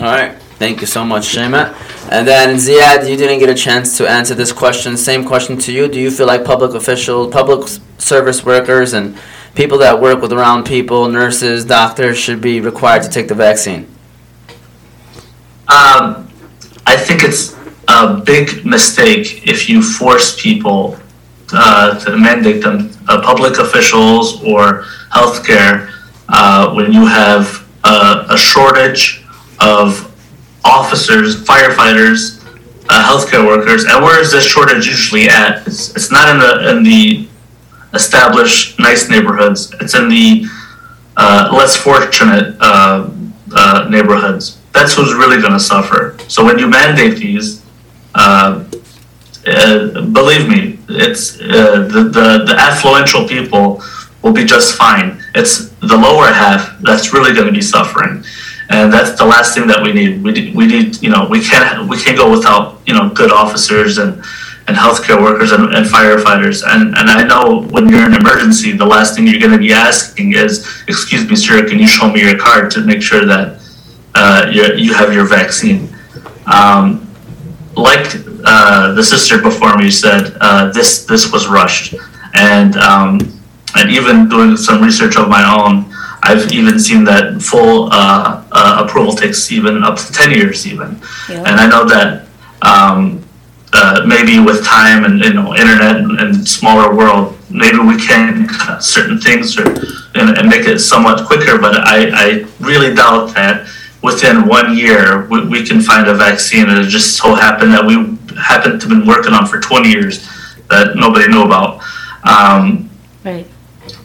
All right. Thank you so much, Shema. And then, Ziad, you didn't get a chance to answer this question. Same question to you. Do you feel like public officials, public service workers, and people that work with around people, nurses, doctors, should be required to take the vaccine? Um, I think it's a big mistake if you force people uh, to mandate them, uh, public officials or healthcare, uh, when you have a, a shortage of officers, firefighters, uh, healthcare workers, and where is this shortage usually at? It's, it's not in the in the established nice neighborhoods. It's in the uh, less fortunate uh, uh, neighborhoods. That's who's really going to suffer. So when you mandate these, uh, uh, believe me, it's uh, the, the the affluential people will be just fine. It's the lower half that's really going to be suffering. And that's the last thing that we need. We we need, you know, we can't we can't go without, you know, good officers and, and healthcare workers and, and firefighters. And and I know when you're in an emergency, the last thing you're going to be asking is, excuse me, sir, can you show me your card to make sure that uh, you you have your vaccine? Um, like uh, the sister before me said, uh, this this was rushed, and um, and even doing some research of my own, I've even seen that full uh, uh, approval takes even up to ten years even. Yeah. And I know that um, uh, maybe with time and, you know, internet and, and smaller world, maybe we can cut certain things or, and, and make it somewhat quicker. But I, I really doubt that within one year we, we can find a vaccine. And it just so happened that we happened to have been working on for twenty years that nobody knew about. Um, right.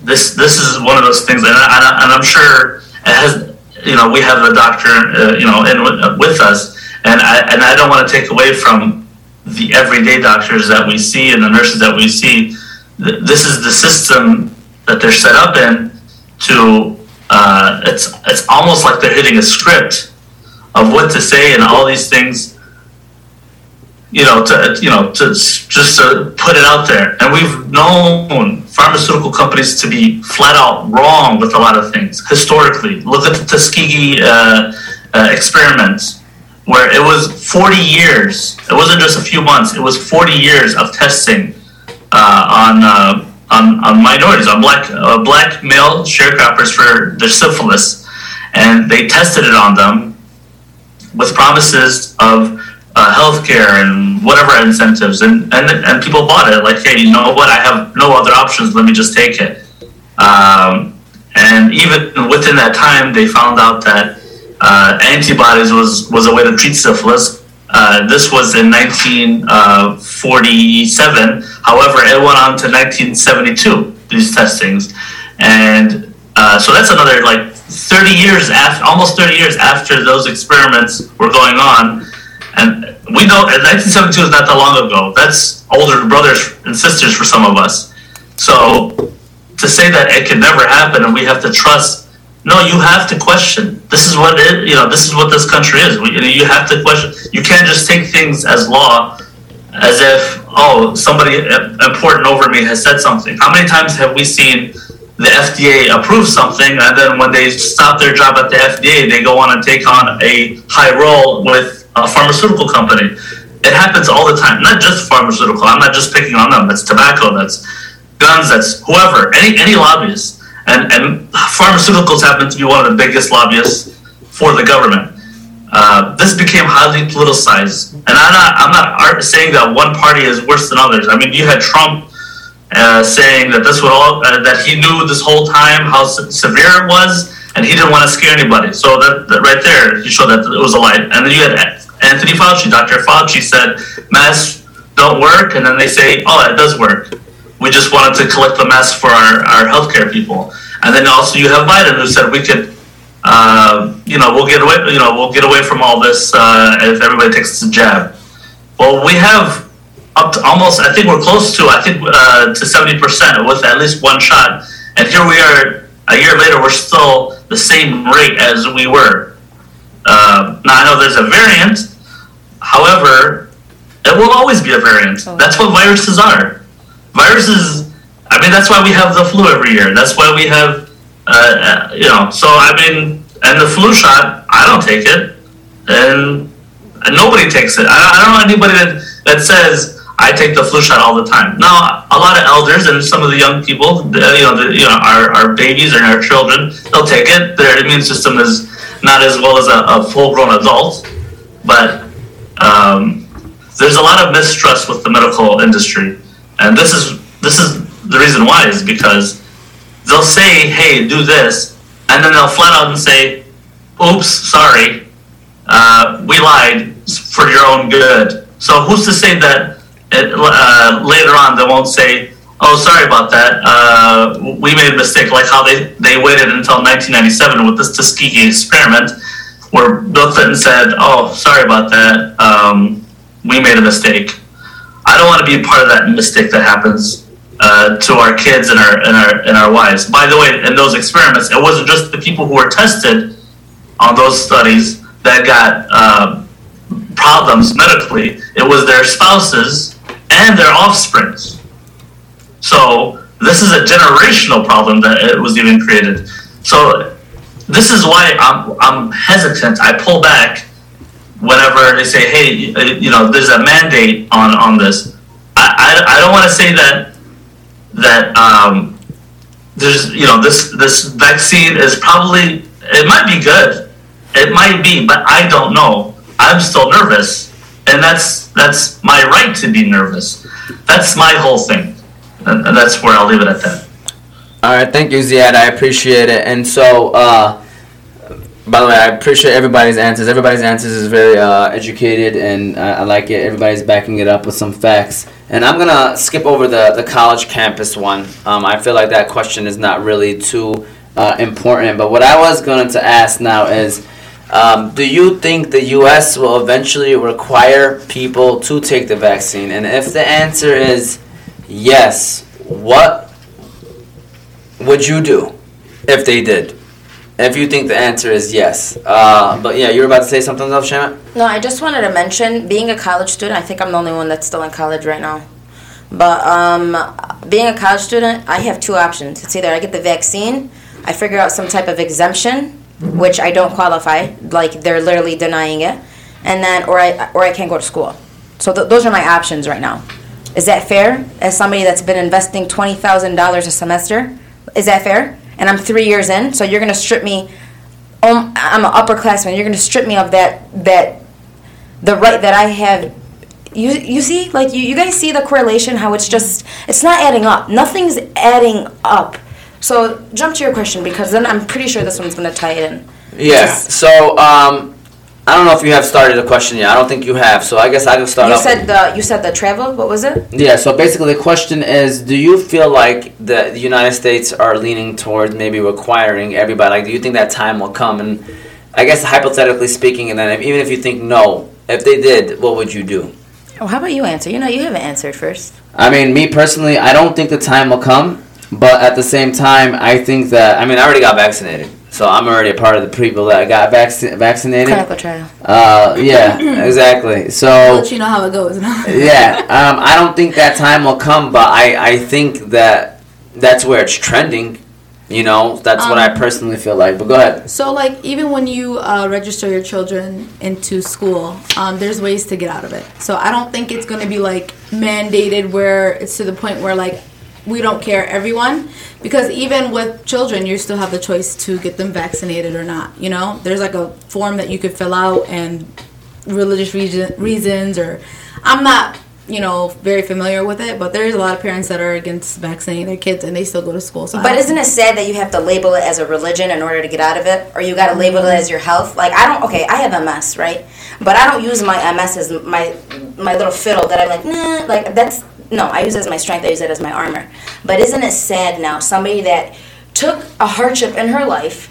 This this is one of those things, and, I, and I'm sure it has, you know, we have a doctor, uh, you know, in uh, with us, and I and I don't want to take away from the everyday doctors that we see and the nurses that we see. This is the system that they're set up in. To uh, it's it's almost like they're hitting a script of what to say and all these things. You know, to you know, to just to put it out there, and we've known pharmaceutical companies to be flat out wrong with a lot of things historically. Look at the Tuskegee uh, uh, experiments, where it was forty years. It wasn't just a few months. It was forty years of testing uh, on, uh, on on minorities, on black uh, black male sharecroppers for their syphilis, and they tested it on them with promises of Uh, healthcare and whatever incentives, and, and and people bought it. Like, hey, you know what? I have no other options. Let me just take it. Um, and even within that time, they found out that uh, antibodies was, was a way to treat syphilis. Uh, this was in nineteen forty-seven. However, it went on to nineteen seventy-two. These testings, and uh, so that's another like thirty years after, almost thirty years after those experiments were going on. And we know nineteen seventy-two is not that long ago. That's older brothers and sisters for some of us. So to say that it can never happen and we have to trust, no, you have to question. This is what it, you know. This is what this country is. We, you have to question. You can't just take things as law as if, oh, somebody important over me has said something. How many times have we seen the F D A approve something, and then when they stop their job at the F D A, they go on and take on a high role with a pharmaceutical company? It happens all the time. Not just pharmaceutical. I'm not just picking on them. That's tobacco. That's guns. That's whoever. Any any lobbyists. And, and pharmaceuticals happen to be one of the biggest lobbyists for the government. Uh, this became highly politicized. And I'm not, I'm not saying that one party is worse than others. I mean, you had Trump uh, saying that this would all uh, that he knew this whole time how se- severe it was, and he didn't want to scare anybody. So that, that right there, he showed that it was a lie. And then you had Anthony Fauci, Doctor Fauci said masks don't work, and then they say, oh, it does work. We just wanted to collect the masks for our, our healthcare people. And then also you have Biden, who said we could, uh, you know, we'll get away, you know, we'll get away from all this uh, if everybody takes a jab. Well, we have up to almost, I think we're close to, I think uh, to seventy percent with at least one shot. And here we are a year later, we're still the same rate as we were. Uh, now I know there's a variant, however, it will always be a variant. That's what viruses are. Viruses, I mean, that's why we have the flu every year. That's why we have, uh, you know, so I mean, and the flu shot, I don't take it. And, and nobody takes it. I, I don't know anybody that, that says, I take the flu shot all the time. Now, a lot of elders and some of the young people, the, you know, the, you know, our, our babies and our children, they'll take it. Their immune system is not as well as a, a full-grown adult. But um, there's a lot of mistrust with the medical industry. And this is this is the reason why, is because they'll say, hey, do this, and then they'll flat out and say, oops, sorry, uh, we lied for your own good. So who's to say that it, uh, later on they won't say, oh, sorry about that, uh, we made a mistake, like how they, they waited until nineteen ninety-seven with this Tuskegee experiment where Bill Clinton said, oh, sorry about that, um, we made a mistake. I don't want to be part of that mistake that happens uh, to our kids and our and our and our wives. By the way, in those experiments, it wasn't just the people who were tested on those studies that got uh, problems medically. It was their spouses and their offspring. So this is a generational problem that it was even created. So this is why I'm I'm hesitant. I pull back. Whenever they say, hey, you know, there's a mandate on, on this, I, I, I don't want to say that that um, there's, you know, this this vaccine is probably, it might be good, it might be, but I don't know. I'm still nervous, and that's that's my right to be nervous. That's my whole thing, and, and that's where I'll leave it at that. All right, thank you, Ziad. I appreciate it. And so. Uh, By the way, I appreciate everybody's answers. Everybody's answers is very uh, educated, and uh, I like it. Everybody's backing it up with some facts. And I'm going to skip over the, the college campus one. Um, I feel like that question is not really too uh, important. But what I was going to ask now is, um, do you think the U S will eventually require people to take the vaccine? And if the answer is yes, what would you do if they did? If you think the answer is yes. Uh, but yeah, you were about to say something else, Shema? No, I just wanted to mention, being a college student, I think I'm the only one that's still in college right now. But um, being a college student, I have two options. It's either I get the vaccine, I figure out some type of exemption, which I don't qualify, like they're literally denying it, and then or I or I can't go to school. So th- those are my options right now. Is that fair? As somebody that's been investing twenty thousand dollars a semester, is that fair? And I'm three years in, so you're going to strip me, um, I'm an upperclassman, you're going to strip me of that, that the right that I have. You you see, like, you, you guys see the correlation, how it's just, it's not adding up. Nothing's adding up. So jump to your question, because then I'm pretty sure this one's going to tie it in. Yeah, just, so um, I don't know if you have started a question yet. I don't think you have, so I guess I can start you off. Said the, you said the travel, what was it? Yeah, so basically the question is, do you feel like the, the United States are leaning towards maybe requiring everybody? Like, do you think that time will come? And I guess hypothetically speaking, and then if, even if you think no, if they did, what would you do? Oh, how about you answer? You know, you haven't answered first. I mean, me personally, I don't think the time will come, but at the same time, I think that, I mean, I already got vaccinated. So I'm already a part of the people that got vac- vaccinated. Clinical trial. Uh, yeah, exactly. So I'll let you know how it goes. yeah, um, I don't think that time will come, but I, I think that that's where it's trending. You know, that's um, what I personally feel like. But go ahead. So, like, even when you uh, register your children into school, um, there's ways to get out of it. So I don't think it's going to be, like, mandated where it's to the point where, like, we don't care, everyone, because even with children, you still have the choice to get them vaccinated or not, you know? There's, like, a form that you could fill out and religious reason, reasons or I'm not, you know, very familiar with it, but there's a lot of parents that are against vaccinating their kids and they still go to school. So but isn't it sad that you have to label it as a religion in order to get out of it, or you got to label it as your health? Like, I don't, okay, I have M S, right? But I don't use my M S as my my little fiddle that I'm like, nah, like, that's, no, I use it as my strength. I use it as my armor. But isn't it sad now? Somebody that took a hardship in her life,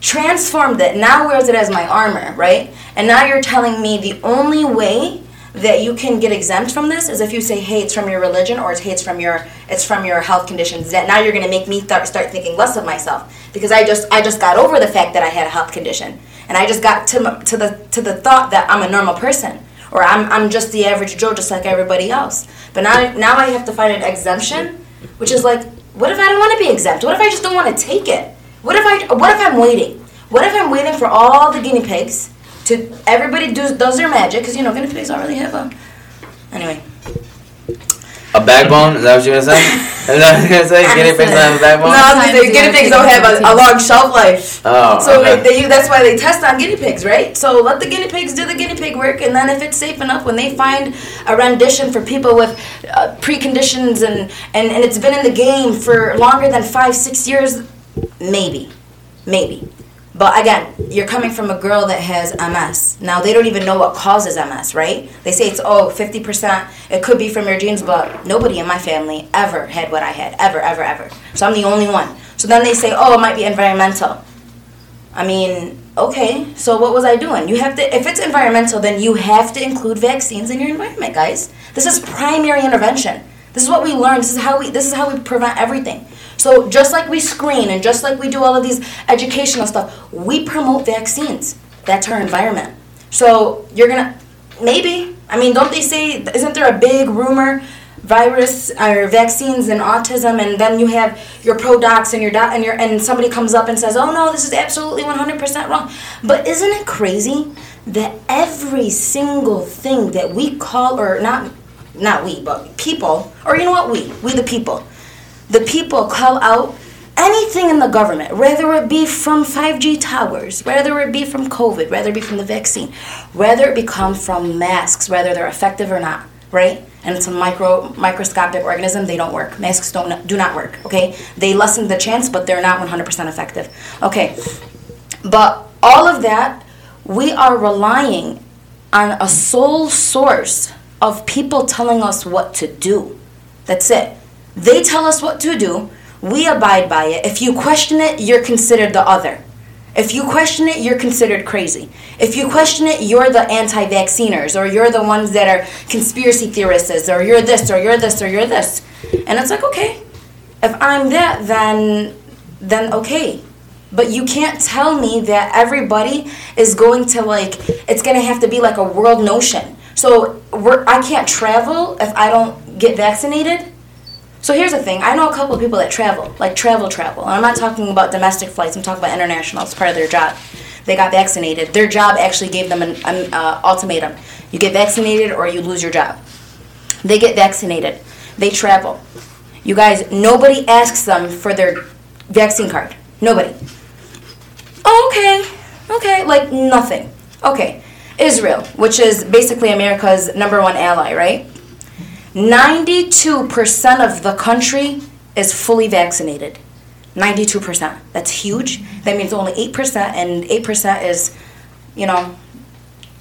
transformed it, now wears it as my armor, right? And now you're telling me the only way that you can get exempt from this is if you say, hey, it's from your religion, or hey, it's from your it's from your health conditions. That now you're going to make me th- start thinking less of myself because I just I just got over the fact that I had a health condition, and I just got to to the to the thought that I'm a normal person. Or I'm I'm just the average Joe, just like everybody else. But now now I have to find an exemption, which is like, what if I don't want to be exempt? What if I just don't want to take it? What if I what if I'm waiting? What if I'm waiting for all the guinea pigs to everybody do, does their magic? Because you know guinea pigs don't really have a anyway. A backbone? Is that what you were gonna say? Is that what you were gonna say? Guinea pigs don't have a backbone? No, I was gonna say guinea pigs don't have a, a long shelf life. Oh. So okay. they, they, that's why they test on guinea pigs, right? So let the guinea pigs do the guinea pig work, and then if it's safe enough, when they find a rendition for people with uh, preconditions and, and, and it's been in the game for longer than five, six years, maybe, maybe. But again, you're coming from a girl that has M S. Now, they don't even know what causes M S, right? They say it's, oh, fifty percent. It could be from your genes, but nobody in my family ever had what I had, ever, ever, ever. So I'm the only one. So then they say, oh, it might be environmental. I mean, okay, so what was I doing? You have to, if it's environmental, then you have to include vaccines in your environment, guys. This is primary intervention. This is what we learn. This is how we, this is how we prevent everything. So just like we screen and just like we do all of these educational stuff, we promote vaccines. That's our environment. So you're going to, maybe, I mean, don't they say, isn't there a big rumor, virus or vaccines and autism, and then you have your pro-docs and your doc, and your, and somebody comes up and says, oh, no, this is absolutely one hundred percent wrong. But isn't it crazy that every single thing that we call, or not, not we, but people, or you know what, we, we the people, the people call out anything in the government, whether it be from five G towers, whether it be from COVID, whether it be from the vaccine, whether it be come from masks, whether they're effective or not, right? And it's a micro microscopic organism, they don't work. Masks don't do not work, okay? They lessen the chance, but they're not one hundred percent effective. Okay, but all of that, we are relying on a sole source of people telling us what to do. That's it. They tell us what to do. We abide by it. If you question it, you're considered the other. If you question it, you're considered crazy. If you question it, you're the anti-vacciners, or you're the ones that are conspiracy theorists, or you're this, or you're this, or you're this. And it's like, okay, if I'm that, then, then okay. But you can't tell me that everybody is going to, like, it's going to have to be like a world notion. So we're, I can't travel if I don't get vaccinated. So here's the thing. I know a couple of people that travel, like travel, travel. And I'm not talking about domestic flights. I'm talking about international. It's part of their job. They got vaccinated. Their job actually gave them an, an uh, ultimatum. You get vaccinated or you lose your job. They get vaccinated. They travel. You guys, nobody asks them for their vaccine card. Nobody. Oh, okay. Okay. Like nothing. Okay. Israel, which is basically America's number one ally, right? ninety-two percent of the country is fully vaccinated. ninety-two percent. That's huge. That means only eight percent, and eight percent is, you know,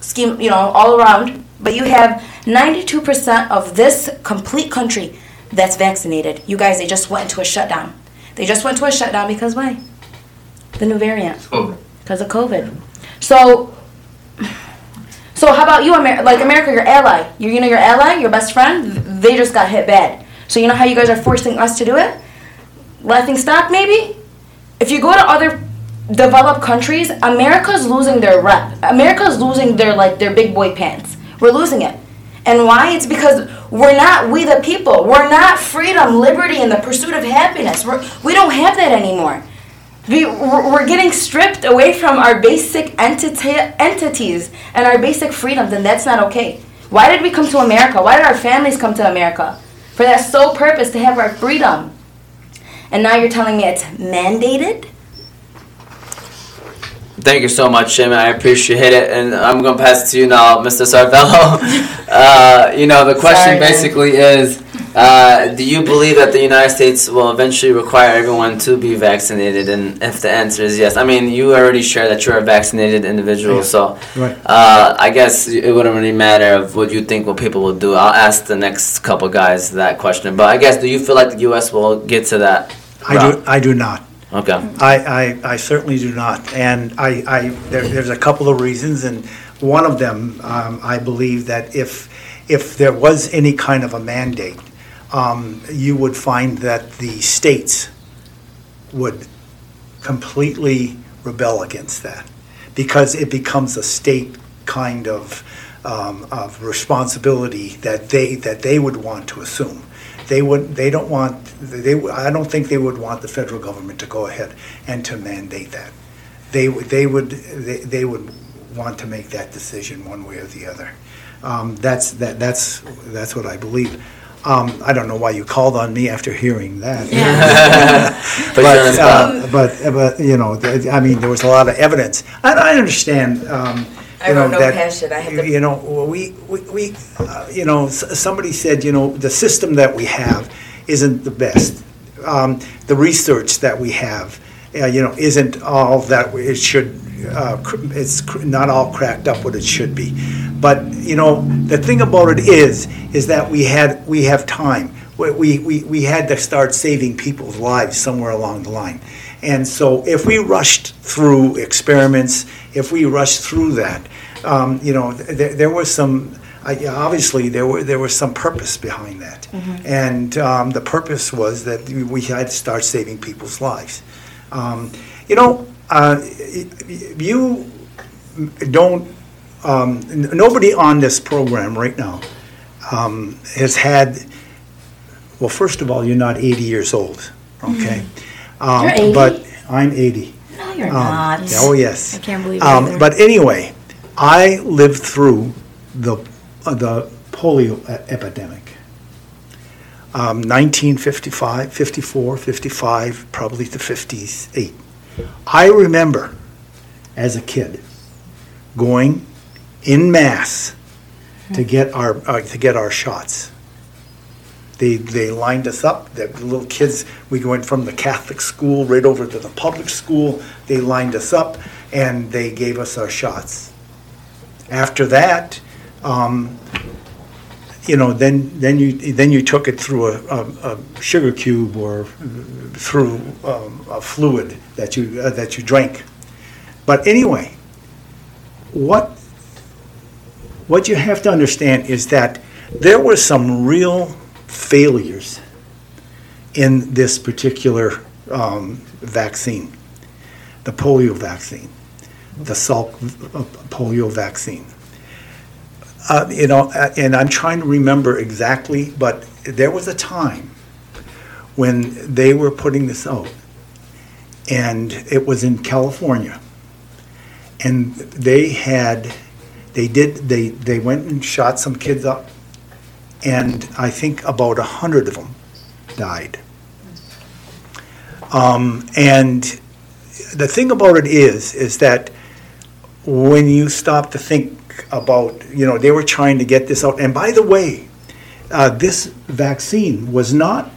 scheme, you know, all around. But you have ninety-two percent of this complete country that's vaccinated. You guys, they just went into a shutdown. They just went to a shutdown because why? The new variant. COVID. Because of COVID. So... So how about you, Amer- like America, your ally? You're, you know, your ally, your best friend, they just got hit bad. So you know how you guys are forcing us to do it? Laughing stock, maybe? If you go to other developed countries, America's losing their rep. America's losing their, like, their big boy pants. We're losing it. And why? It's because we're not we the people. We're not freedom, liberty, and the pursuit of happiness. We're, we don't have that anymore. We, we're getting stripped away from our basic entity, entities and our basic freedoms, and that's not okay. Why did we come to America? Why did our families come to America? For that sole purpose, to have our freedom. And now you're telling me it's mandated? Thank you so much, Shema. I appreciate it. And I'm going to pass it to you now, Mister Sarvello. uh, you know, the question Sorry, basically man. is, uh, do you believe that the United States will eventually require everyone to be vaccinated? And if the answer is yes, I mean, you already shared that you're a vaccinated individual. Yeah. So right. uh, I guess it wouldn't really matter of what you think what people will do. I'll ask the next couple guys that question. But I guess, do you feel like the U S will get to that? I route? do. I do not. Okay. I, I, I certainly do not. And I, I there, there's a couple of reasons, and one of them, um, I believe that if if there was any kind of a mandate, um, you would find that the states would completely rebel against that because it becomes a state kind of um, of responsibility that they that they would want to assume. They would. They don't want. They. I don't think they would want the federal government to go ahead and to mandate that. They would. They would. They, they would want to make that decision one way or the other. Um, that's that. That's that's what I believe. Um, I don't know why you called on me after hearing that. Yeah. but uh, but but you know, I mean, there was a lot of evidence. I, I understand. Um, You I know, no that, passion. I have you know, we, we, we uh, you know, s- somebody said, you know, the system that we have isn't the best. Um, the research that we have, uh, you know, isn't all that it should, uh, cr- it's cr- not all cracked up what it should be. But, you know, the thing about it is, is that we had, we have time. We, we, we, we had to start saving people's lives somewhere along the line. And so if we rushed through experiments, if we rushed through that, um, you know, th- there was some, uh, obviously there were there was some purpose behind that. Mm-hmm. And um, the purpose was that we had to start saving people's lives. Um, you know, uh, you don't, um, n- nobody on this program right now um, has had, well, first of all, you're not eighty years old, okay? Mm-hmm. Um, you're eighty? But I'm eighty. No, you're um, not. Oh, yes. I can't believe it. Um, but anyway, I lived through the uh, the polio epidemic. Um, nineteen fifty-five, fifty-four, fifty-five, probably the fifties, eight. I remember as a kid going in mass mm-hmm. to get our uh, to get our shots. They they lined us up. The little kids, we went from the Catholic school right over to the public school. They lined us up, and they gave us our shots. After that, um, you know, then then you then you took it through a, a, a sugar cube or through um, a fluid that you uh, that you drank. But anyway, what what you have to understand is that there was some real failures in this particular um, vaccine, the polio vaccine, the Salk polio vaccine. Uh, you know, and I'm trying to remember exactly, but there was a time when they were putting this out, and it was in California, and they had, they did, they they went and shot some kids up. And I think about a hundred of them died. Um, and the thing about it is, is that when you stop to think about, you know, they were trying to get this out. And by the way, uh, this vaccine was not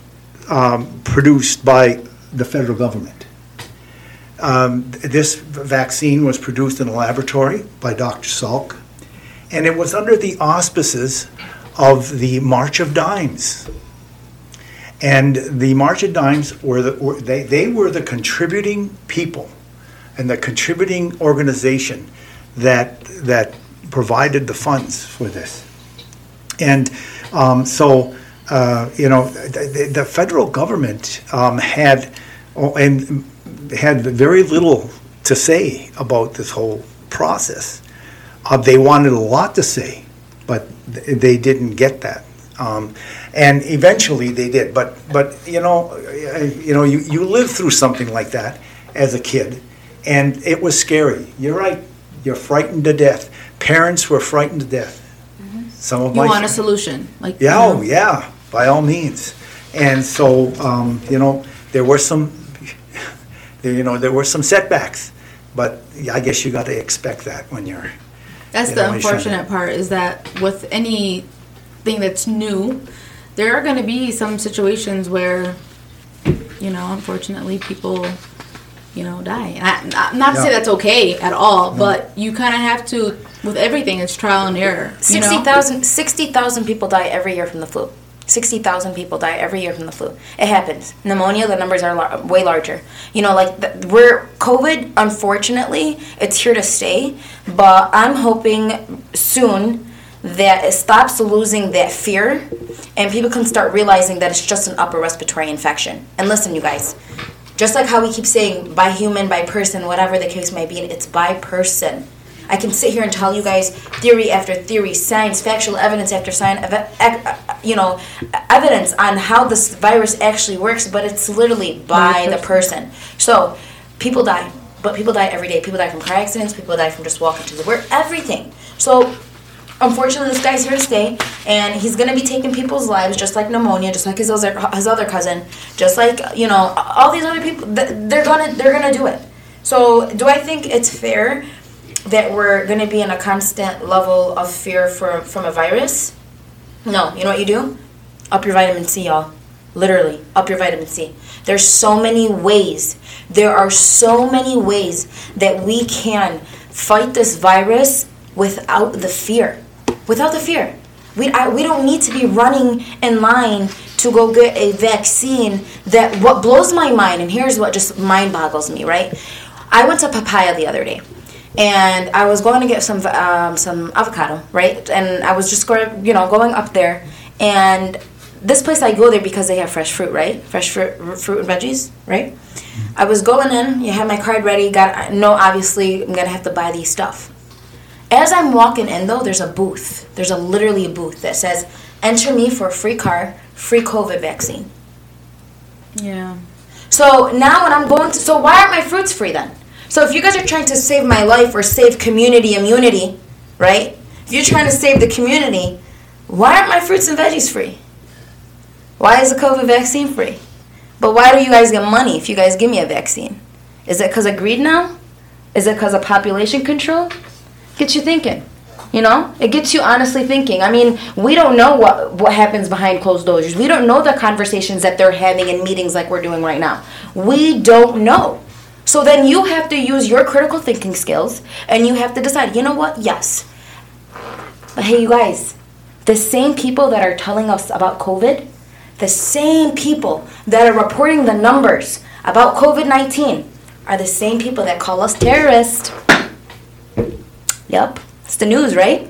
um, produced by the federal government. Um, this vaccine was produced in a laboratory by Doctor Salk, and it was under the auspices of the March of Dimes, and the March of Dimes were, the, were they, they were the contributing people and the contributing organization that that provided the funds for this. And um, so uh, you know the, the federal government um, had oh, and had very little to say about this whole process. Uh, they wanted a lot to say, but th- they didn't get that. Um, and eventually they did. But, but you know, you know, you, you live through something like that as a kid, and it was scary. You're right. You're frightened to death. Parents were frightened to death. Mm-hmm. Some of you my want friends. A solution, like yeah, you know. Oh, yeah, by all means. And so um, you know, there were some, you know, there were some setbacks, but I guess you got to expect that when you're. That's you the know, unfortunate part is that with any thing that's new, there are going to be some situations where, you know, unfortunately, people, you know, die. And I, not to yeah. say that's okay at all, no. but you kind of have to. With everything, it's trial and error. sixty thousand sixty thousand people die every year from the flu. sixty thousand people die every year from the flu. It happens. Pneumonia, the numbers are lar- way larger. You know, like, the, we're, COVID, unfortunately, it's here to stay. But I'm hoping soon that it stops losing that fear and people can start realizing that it's just an upper respiratory infection. And listen, you guys, just like how we keep saying by human, by person, whatever the case may be, it's by person. I can sit here and tell you guys theory after theory, science, factual evidence after science, you know, evidence on how this virus actually works, but it's literally by the person. So people die, but people die every day. People die from car accidents. People die from just walking to the work, everything. So unfortunately, this guy's here to stay, and he's going to be taking people's lives, just like pneumonia, just like his other, his other cousin, just like, you know, all these other people. They're gonna they're gonna do it. So do I think it's fair that we're going to be in a constant level of fear for, from a virus? No. You know what you do? Up your vitamin C, y'all. Literally, up your vitamin C. There's so many ways. There are so many ways that we can fight this virus without the fear. Without the fear. We, I, we don't need to be running in line to go get a vaccine. That what blows my mind, and here's what just mind boggles me, right? I went to Papaya the other day. And I was going to get some um, some avocado, right? And I was just going, you know, going up there. And this place, I go there because they have fresh fruit, right? Fresh fruit, fruit and veggies, right? I was going in. You had my card ready. Got I know, obviously, I'm gonna have to buy these stuff. As I'm walking in, though, there's a booth. There's a literally a booth that says, "Enter me for a free car, free COVID vaccine." Yeah. So now when I'm going to, so why aren't my fruits free then? So if you guys are trying to save my life or save community immunity, right? If you're trying to save the community, why aren't my fruits and veggies free? Why is the COVID vaccine free? But why do you guys get money if you guys give me a vaccine? Is it because of greed now? Is it because of population control? Gets you thinking, you know? It gets you honestly thinking. I mean, we don't know what, what happens behind closed doors. We don't know the conversations that they're having in meetings like we're doing right now. We don't know. So then you have to use your critical thinking skills, and you have to decide, you know what, yes. But hey, you guys, the same people that are telling us about COVID, the same people that are reporting the numbers about COVID nineteen are the same people that call us terrorists. Yep, it's the news, right?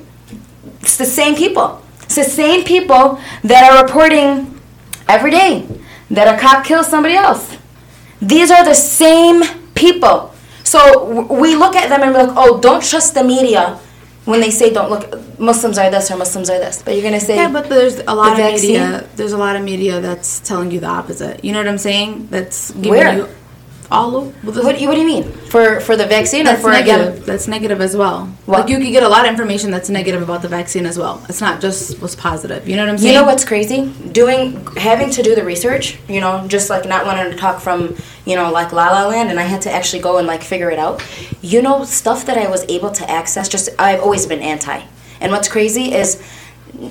It's the same people. It's the same people that are reporting every day that a cop kills somebody else. These are the same people. So we look at them and we're like, oh, don't trust the media when they say don't look, Muslims are this or Muslims are this. But you're going to say, yeah, but there's a lot the of vaccine. media. There's a lot of media that's telling you the opposite. You know what I'm saying? That's giving Where? you all over. What, what do you mean? For for the vaccine that's or for negative. Again? That's negative as well. What? Like you could get a lot of information that's negative about the vaccine as well. It's not just what's positive. You know what I'm saying? You know what's crazy? Doing having to do the research, you know, just like not wanting to talk from, you know, like La La Land, and I had to actually go and like figure it out. You know, stuff that I was able to access, just I've always been anti. And what's crazy is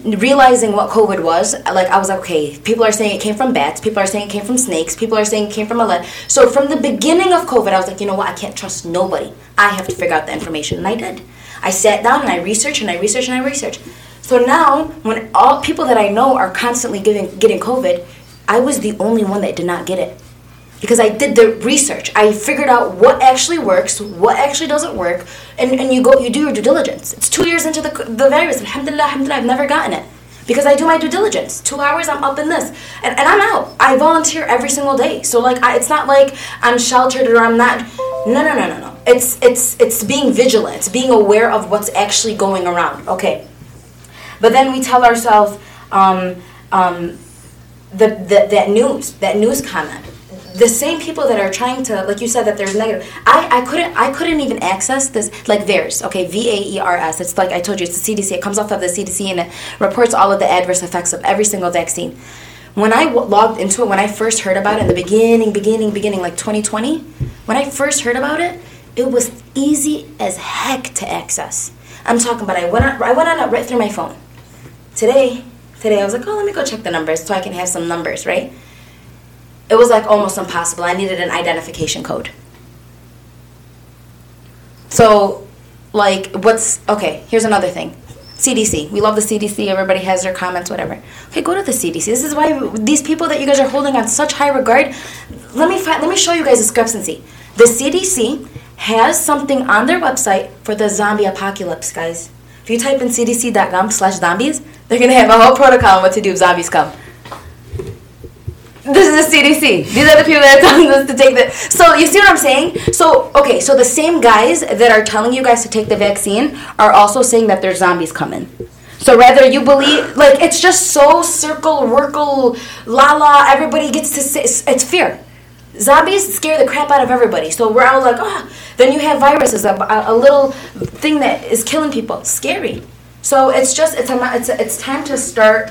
realizing what COVID was, like I was like, okay, people are saying it came from bats, people are saying it came from snakes, people are saying it came from a lead. So from the beginning of COVID, I was like, you know what, I can't trust nobody. I have to figure out the information, and I did. I sat down and I researched and I researched and I researched. So now, when all people that I know are constantly getting getting COVID, I was the only one that did not get it. Because I did the research. I figured out what actually works, what actually doesn't work, and, and you go, you do your due diligence. It's two years into the the virus. Alhamdulillah, alhamdulillah, I've never gotten it. Because I do my due diligence. Two hours, I'm up in this. And, and I'm out. I volunteer every single day. So, like, I, it's not like I'm sheltered or I'm not. No, no, no, no, no. it's it's it's being vigilant, it's being aware of what's actually going around. Okay, but then we tell ourselves um, um, the, the that news, that news comment. The same people that are trying to, like you said, that there's negative. I, I couldn't I couldn't even access this, like VAERS, okay, V A E R S. It's like I told you, it's the C D C. It comes off of the C D C and it reports all of the adverse effects of every single vaccine. When I w- logged into it, when I first heard about it in the beginning, beginning, beginning, like twenty twenty, when I first heard about it, it was easy as heck to access. I'm talking about I went on, I went on it right through my phone. Today, today I was like, oh, let me go check the numbers so I can have some numbers, right? It was like almost impossible. I needed an identification code. So, like, what's, okay, here's another thing. C D C. We love the C D C. Everybody has their comments, whatever. Okay, go to the C D C. This is why these people that you guys are holding on such high regard, let me find, let me show you guys a discrepancy. The C D C has something on their website for the zombie apocalypse, guys. If you type in c d c dot gov slash zombies, they're going to have a whole protocol on what to do if zombies come. This is the C D C. These are the people that are telling us to take the... So, you see what I'm saying? So, okay, so the same guys that are telling you guys to take the vaccine are also saying that there's zombies coming. So, rather you believe... Like, it's just so circle, workle, la-la, everybody gets to say... It's fear. Zombies scare the crap out of everybody. So, we're all like, ah. Oh. Then you have viruses, a, a little thing that is killing people. Scary. So, it's just... It's, a, it's, a, it's time to start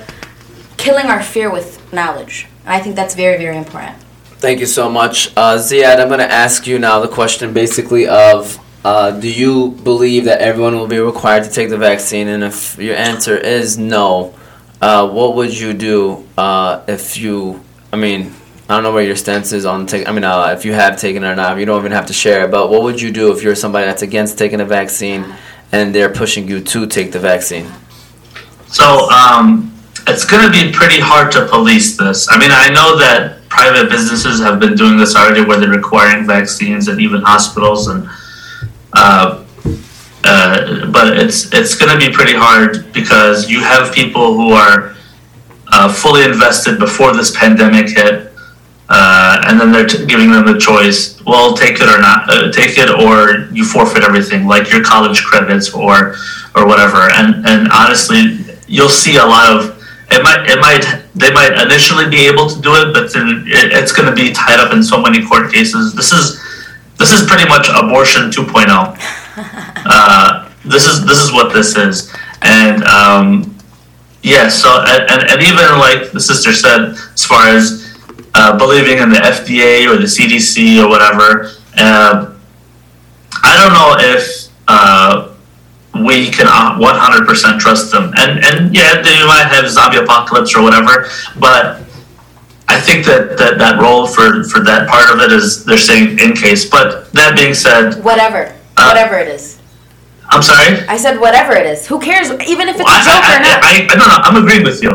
killing our fear with knowledge. I think that's very, very important. Thank you so much. Uh, Ziad, I'm going to ask you now the question basically of, uh, do you believe that everyone will be required to take the vaccine? And if your answer is no, uh, what would you do uh, if you, I mean, I don't know where your stance is on taking, I mean, uh, if you have taken it or not, you don't even have to share it, but what would you do if you're somebody that's against taking a vaccine and they're pushing you to take the vaccine? So, um... it's going to be pretty hard to police this. I mean, I know that private businesses have been doing this already where they're requiring vaccines and even hospitals. and uh, uh, But it's it's going to be pretty hard because you have people who are uh, fully invested before this pandemic hit, uh, and then they're t- giving them the choice, well, take it or not, uh, take it or you forfeit everything, like your college credits or or whatever. And, and honestly, you'll see a lot of... It might, it might, they might initially be able to do it, but then it, it's going to be tied up in so many court cases. This is, this is pretty much abortion two point oh. Uh, this is, this is what this is, and um, yeah. So, and and even like the sister said, as far as uh, believing in the F D A or the C D C or whatever, uh, I don't know if. Uh, we can one hundred percent trust them. And, and yeah, they might have zombie apocalypse or whatever, but I think that, that, that role for, for that part of it is they're saying in case. But that being said... Whatever. Uh, whatever it is. I'm sorry? I said whatever it is. Who cares? Even if it's well, a joke I, I, or not. I, I, I, no, no, I'm agreeing with you.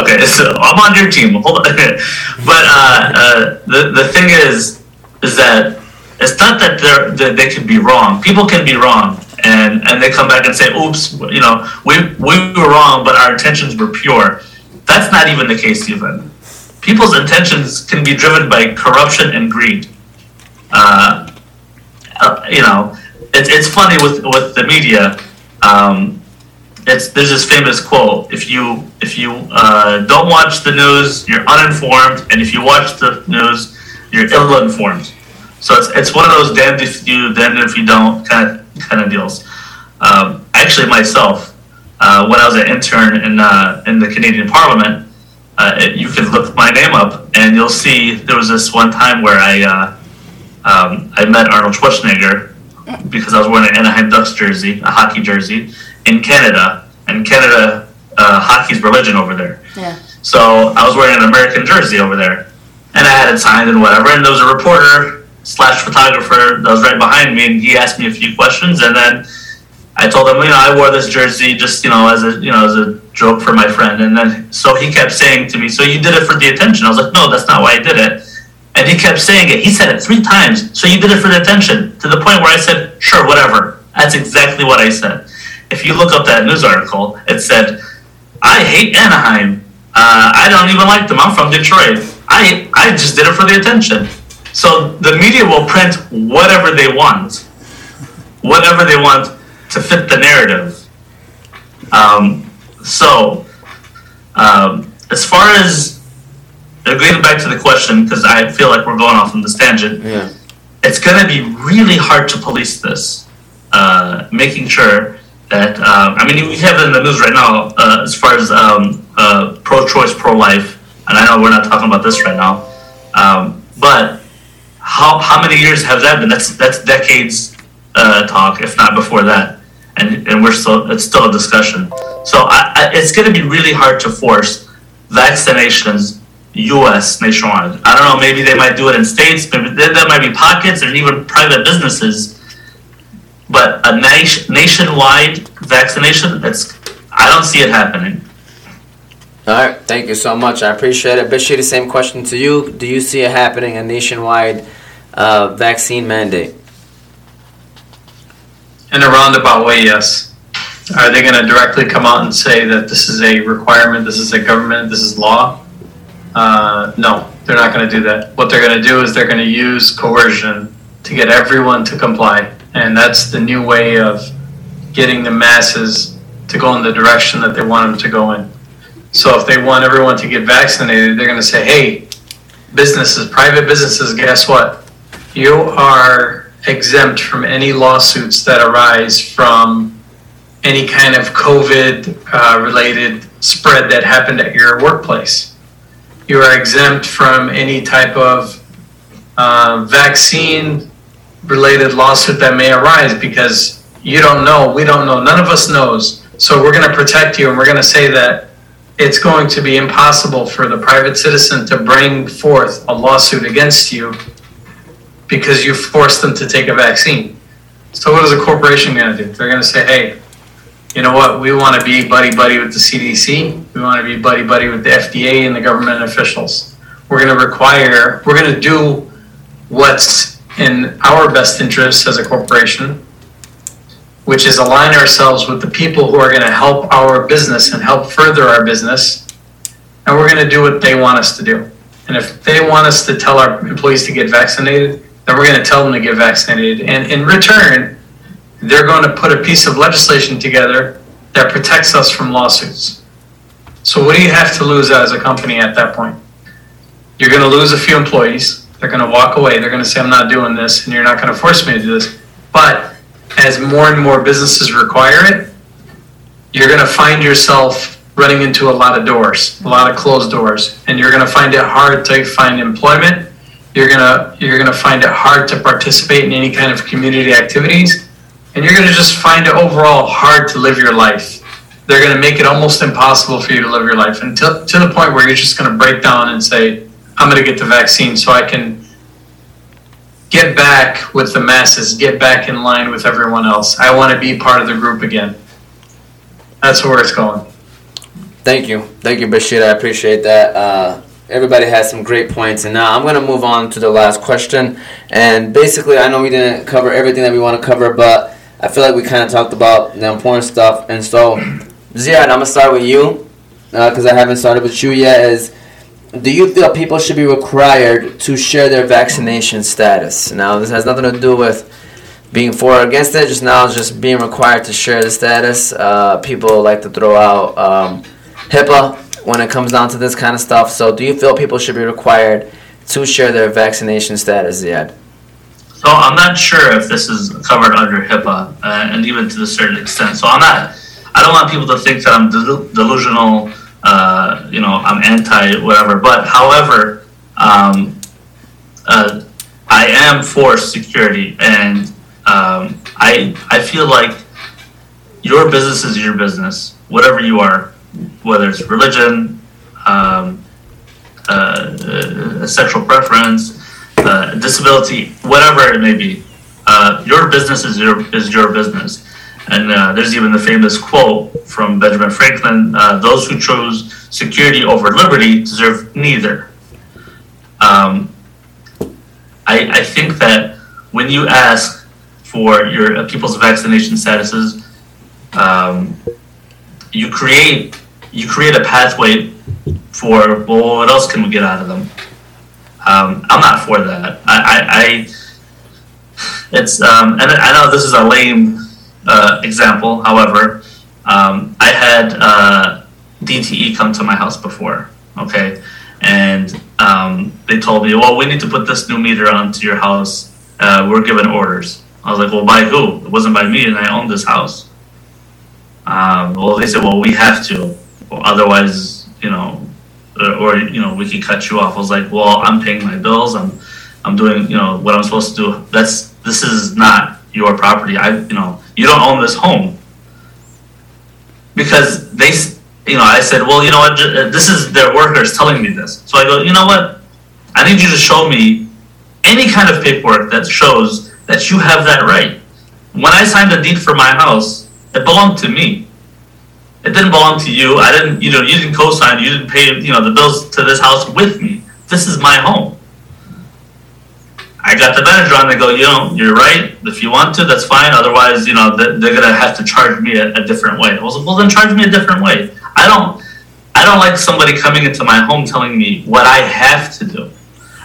Okay, so I'm on your team. Hold on. But uh, uh, the, the thing is, is that it's not that, they're, that they can be wrong. People can be wrong. And and they come back and say, oops, you know, we we were wrong, but our intentions were pure. That's not even the case even. People's intentions can be driven by corruption and greed. Uh, uh, you know, it's it's funny with, with the media. Um, it's there's this famous quote: if you if you uh, don't watch the news, you're uninformed, and if you watch the news, you're ill-informed. So it's it's one of those damned if you do, damned if you don't kind of. kind of deals. Um, actually, myself, uh, when I was an intern in uh, in the Canadian Parliament, uh, it, you could look my name up, and you'll see there was this one time where I uh, um, I met Arnold Schwarzenegger because I was wearing an Anaheim Ducks jersey, a hockey jersey, in Canada, and Canada uh, hockey's religion over there. Yeah. So I was wearing an American jersey over there, and I had it signed and whatever, and there was a reporter slash photographer that was right behind me, and he asked me a few questions, and then I told him, you know, I wore this jersey just, you know, as a, you know, as a joke for my friend, and then, so he kept saying to me, so you did it for the attention. I was like, no, that's not why I did it, and he kept saying it. He said it three times, so you did it for the attention, to the point where I said, sure, whatever. That's exactly what I said. If you look up that news article, it said, I hate Anaheim. Uh, I don't even like them. I'm from Detroit. I I just did it for the attention. So the media will print whatever they want. whatever they want to fit the narrative. Um, so, um, as far as going back to the question, because I feel like we're going off on this tangent, yeah. It's going to be really hard to police this, uh, making sure that, um, I mean, we have it in the news right now, uh, as far as um, uh, pro-choice, pro-life, and I know we're not talking about this right now, um, but how how many years have that been? That's that's decades uh, talk, if not before that, and and we're still it's still a discussion. So I, I, it's going to be really hard to force vaccinations U S nationwide. I don't know. Maybe they might do it in states. Maybe there, there might be pockets and even private businesses. But a nation, nationwide vaccination, that's I don't see it happening. All right. Thank you so much. I appreciate it. Bashir, the same question to you. Do you see it happening, a nationwide uh, vaccine mandate? In a roundabout way, yes. Are they going to directly come out and say that this is a requirement, this is a government, this is law? Uh, no, they're not going to do that. What they're going to do is they're going to use coercion to get everyone to comply. And that's the new way of getting the masses to go in the direction that they want them to go in. So if they want everyone to get vaccinated, they're going to say, hey, businesses, private businesses, guess what? You are exempt from any lawsuits that arise from any kind of COVID-related uh, spread that happened at your workplace. You are exempt from any type of uh, vaccine-related lawsuit that may arise because you don't know, we don't know, none of us knows. So we're going to protect you, and we're going to say that it's going to be impossible for the private citizen to bring forth a lawsuit against you because you forced them to take a vaccine. So what is a corporation going to do? They're going to say, hey, you know what? We want to be buddy-buddy with the C D C. We want to be buddy-buddy with the F D A and the government officials. We're going to require, we're going to do what's in our best interest as a corporation, which is align ourselves with the people who are going to help our business and help further our business. And we're going to do what they want us to do. And if they want us to tell our employees to get vaccinated, then we're going to tell them to get vaccinated. And in return, they're going to put a piece of legislation together that protects us from lawsuits. So what do you have to lose as a company at that point? You're going to lose a few employees. They're going to walk away. They're going to say, I'm not doing this, and you're not going to force me to do this. But as more and more businesses require it, you're going to find yourself running into a lot of doors, a lot of closed doors, and you're going to find it hard to find employment. You're going to you're going to find it hard to participate in any kind of community activities, and you're going to just find it overall hard to live your life. They're going to make it almost impossible for you to live your life until to the point where you're just going to break down and say, I'm going to get the vaccine so I can get back with the masses, get back in line with everyone else. I want to be part of the group again. That's where it's going. Thank you. Thank you, Bashir. I appreciate that. Uh, everybody has some great points. And now I'm going to move on to the last question. And basically, I know we didn't cover everything that we want to cover, but I feel like we kind of talked about the important stuff. And so, Ziad, I'm going to start with you, because uh, I haven't started with you yet, is do you feel people should be required to share their vaccination status? Now, this has nothing to do with being for or against it. Just now, just being required to share the status. Uh, people like to throw out um, HIPAA when it comes down to this kind of stuff. So do you feel people should be required to share their vaccination status, Ziad? So I'm not sure if this is covered under HIPAA, uh, and even to a certain extent. So I'm not, I don't want people to think that I'm del- delusional Uh, you know, I'm anti whatever, but however, um, uh, I am for security, and um, I I feel like your business is your business, whatever you are, whether it's religion, um, uh, sexual preference, uh, disability, whatever it may be. Uh, your business is your is your business. And uh, there's even the famous quote from Benjamin Franklin, uh, those who choose security over liberty deserve neither. Um, I, I think that when you ask for your uh, people's vaccination statuses, um, you create you create a pathway for, well, what else can we get out of them? Um, I'm not for that. I... I, I It's um, and I know this is a lame uh, example. However, um, I had uh, D T E come to my house before. Okay, and um, they told me, well, we need to put this new meter onto your house. Uh, we're given orders. I was like, well, by who? It wasn't by me, and I own this house. Um, well, they said, well, we have to, well, otherwise, you know, or, or you know, we could cut you off. I was like, well, I'm paying my bills. I'm, I'm doing, you know, what I'm supposed to do. That's this is not your property. I, you know, you don't own this home. Because they, you know, I said, well, you know what? This is their workers telling me this. So I go, you know what? I need you to show me any kind of paperwork that shows that you have that right. When I signed a deed for my house, it belonged to me. It didn't belong to you. I didn't, you know, you didn't co-sign. You didn't pay, you know, the bills to this house with me. This is my home. I got the manager on. They go, you know, you're right. If you want to, that's fine. Otherwise, you know, they're, they're gonna have to charge me a, a different way. I was like, well, then charge me a different way. I don't, I don't like somebody coming into my home telling me what I have to do.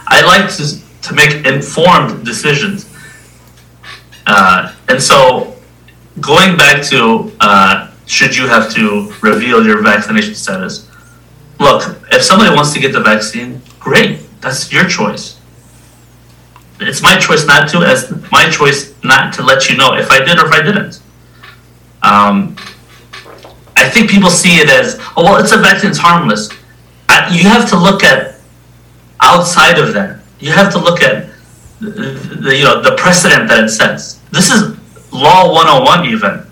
I like to to make informed decisions. Uh, and so, going back to uh, should you have to reveal your vaccination status? Look, if somebody wants to get the vaccine, great. That's your choice. It's my choice not to. As my choice not to let you know if I did or if I didn't. Um, I think people see it as, oh, well, it's a vaccine, it's harmless. I, you have to look at outside of that. You have to look at the, the you know the precedent that it sets. This is law one oh one even,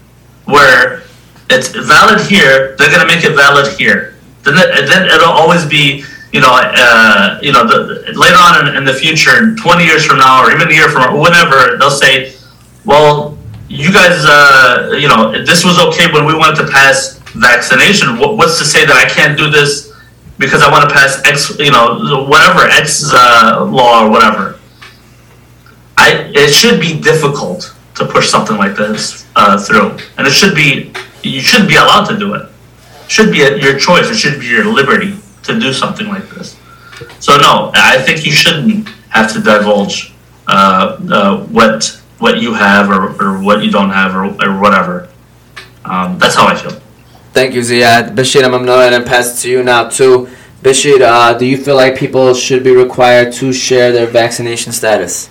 where it's valid here. They're going to make it valid here. Then it, then it'll always be. You know, uh, you know. The, later on in, in the future, twenty years from now, or even a year from whenever, they'll say, "Well, you guys, uh, you know, this was okay when we wanted to pass vaccination. What, what's to say that I can't do this because I want to pass X, you know, whatever X uh, law or whatever?" I it should be difficult to push something like this uh, through, and it should be you should be allowed to do it. It should be a, your choice. It should be your liberty to do something like this. So no, I think you shouldn't have to divulge uh, uh, what what you have or, or what you don't have or, or whatever. Um, that's how I feel. Thank you, Ziad. Bashir, I'm going to pass to you now too. Bashir, uh, do you feel like people should be required to share their vaccination status?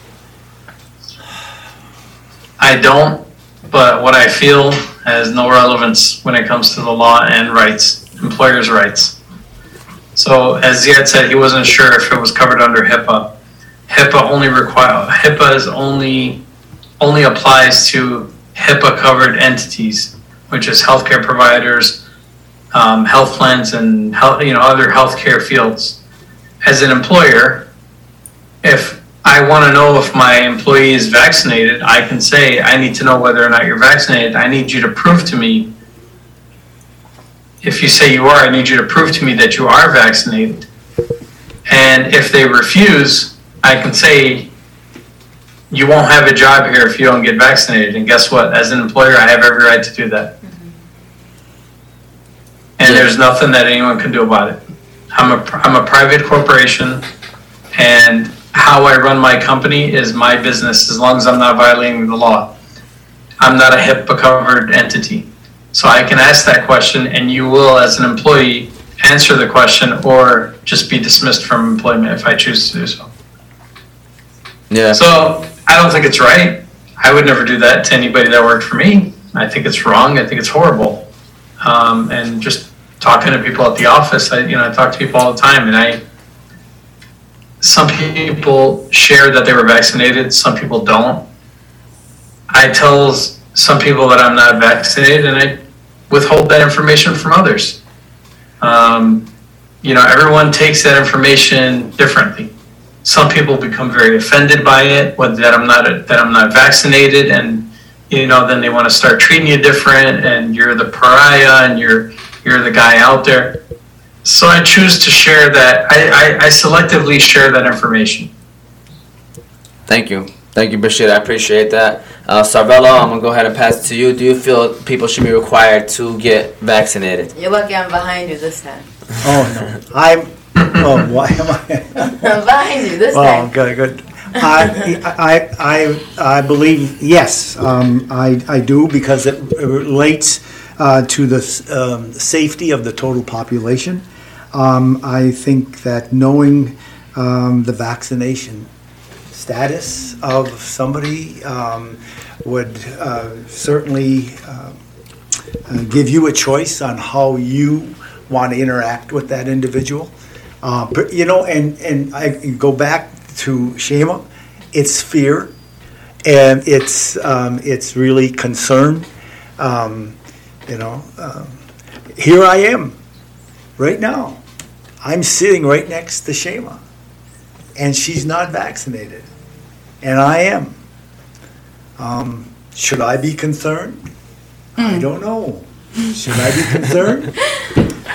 I don't, but what I feel has no relevance when it comes to the law and rights, employers' rights. So, as Ziad said, he wasn't sure if it was covered under HIPAA. HIPAA only require HIPAA is only only applies to HIPAA-covered entities, which is healthcare providers, um, health plans, and health, you know other healthcare fields. As an employer, if I want to know if my employee is vaccinated, I can say, I need to know whether or not you're vaccinated. I need you to prove to me. If you say you are, I need you to prove to me that you are vaccinated. And if they refuse, I can say, you won't have a job here if you don't get vaccinated. And guess what? As an employer, I have every right to do that. Mm-hmm. And there's nothing that anyone can do about it. I'm a, I'm a private corporation, and how I run my company is my business as long as I'm not violating the law. I'm not a HIPAA-covered entity. So I can ask that question, and you will, as an employee, answer the question or just be dismissed from employment if I choose to do so. Yeah. So I don't think it's right. I would never do that to anybody that worked for me. I think it's wrong. I think it's horrible. Um, and just talking to people at the office, I, you know, I talk to people all the time, and I. Some people share that they were vaccinated. Some people don't. I tell some people that I'm not vaccinated, and I withhold that information from others. Um, you know, everyone takes that information differently. Some people become very offended by it, whether that I'm not a, that I'm not vaccinated, and you know, then they want to start treating you different, and you're the pariah, and you're you're the guy out there. So I choose to share that. I, I, I selectively share that information. Thank you. Thank you, Bashir. I appreciate that. Uh, Sarvello, I'm going to go ahead and pass it to you. Do you feel people should be required to get vaccinated? You're lucky I'm behind you this time. Oh, no. I'm... Oh, why am I... I'm behind you this oh, time. Oh, good, good. I, I, I, I believe, yes, um, I, I do, because it relates uh, to the um, safety of the total population. Um, I think that knowing um, the vaccination status of somebody um, would uh, certainly uh, uh, give you a choice on how you want to interact with that individual. Uh, but, you know, and, and I go back to Shema, it's fear, and it's um, it's really concern. Um, you know, um, here I am, right now. I'm sitting right next to Shema, and she's not vaccinated, and I am. Um, should I be concerned? Mm. I don't know. Should I be concerned?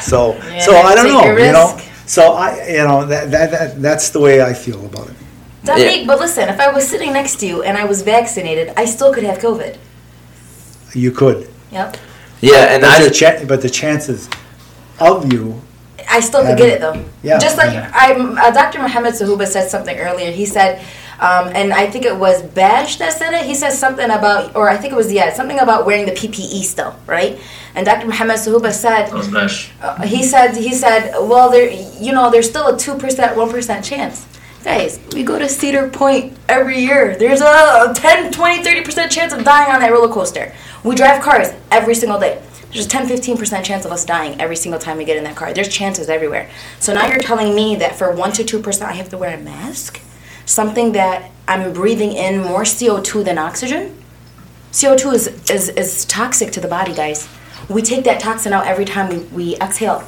so, yeah, so I don't know. You know. So I, you know, that, that that that's the way I feel about it. Dominic, yeah. But listen, if I was sitting next to you and I was vaccinated, I still could have COVID. You could. Yep. Yeah, and I. Cha- but the chances of you. I still could get it though. Yeah. Just like yeah. I'm, uh, Doctor Mohammed Sahuba said something earlier. He said, um, and I think it was Bash that said it. He said something about, or I think it was yeah, something about wearing the P P E still, right? And Doctor Mohammed Sahuba said, uh, he said, he said, well, there, you know, there's still a two percent, one percent chance. Guys, we go to Cedar Point every year. There's a ten, twenty, thirty percent chance of dying on that roller coaster. We drive cars every single day. There's a ten, fifteen percent chance of us dying every single time we get in that car. There's chances everywhere. So now you're telling me that for one to two percent I have to wear a mask? Something that I'm breathing in more C O two than oxygen? C O two is, is, is toxic to the body, guys. We take that toxin out every time we, we exhale.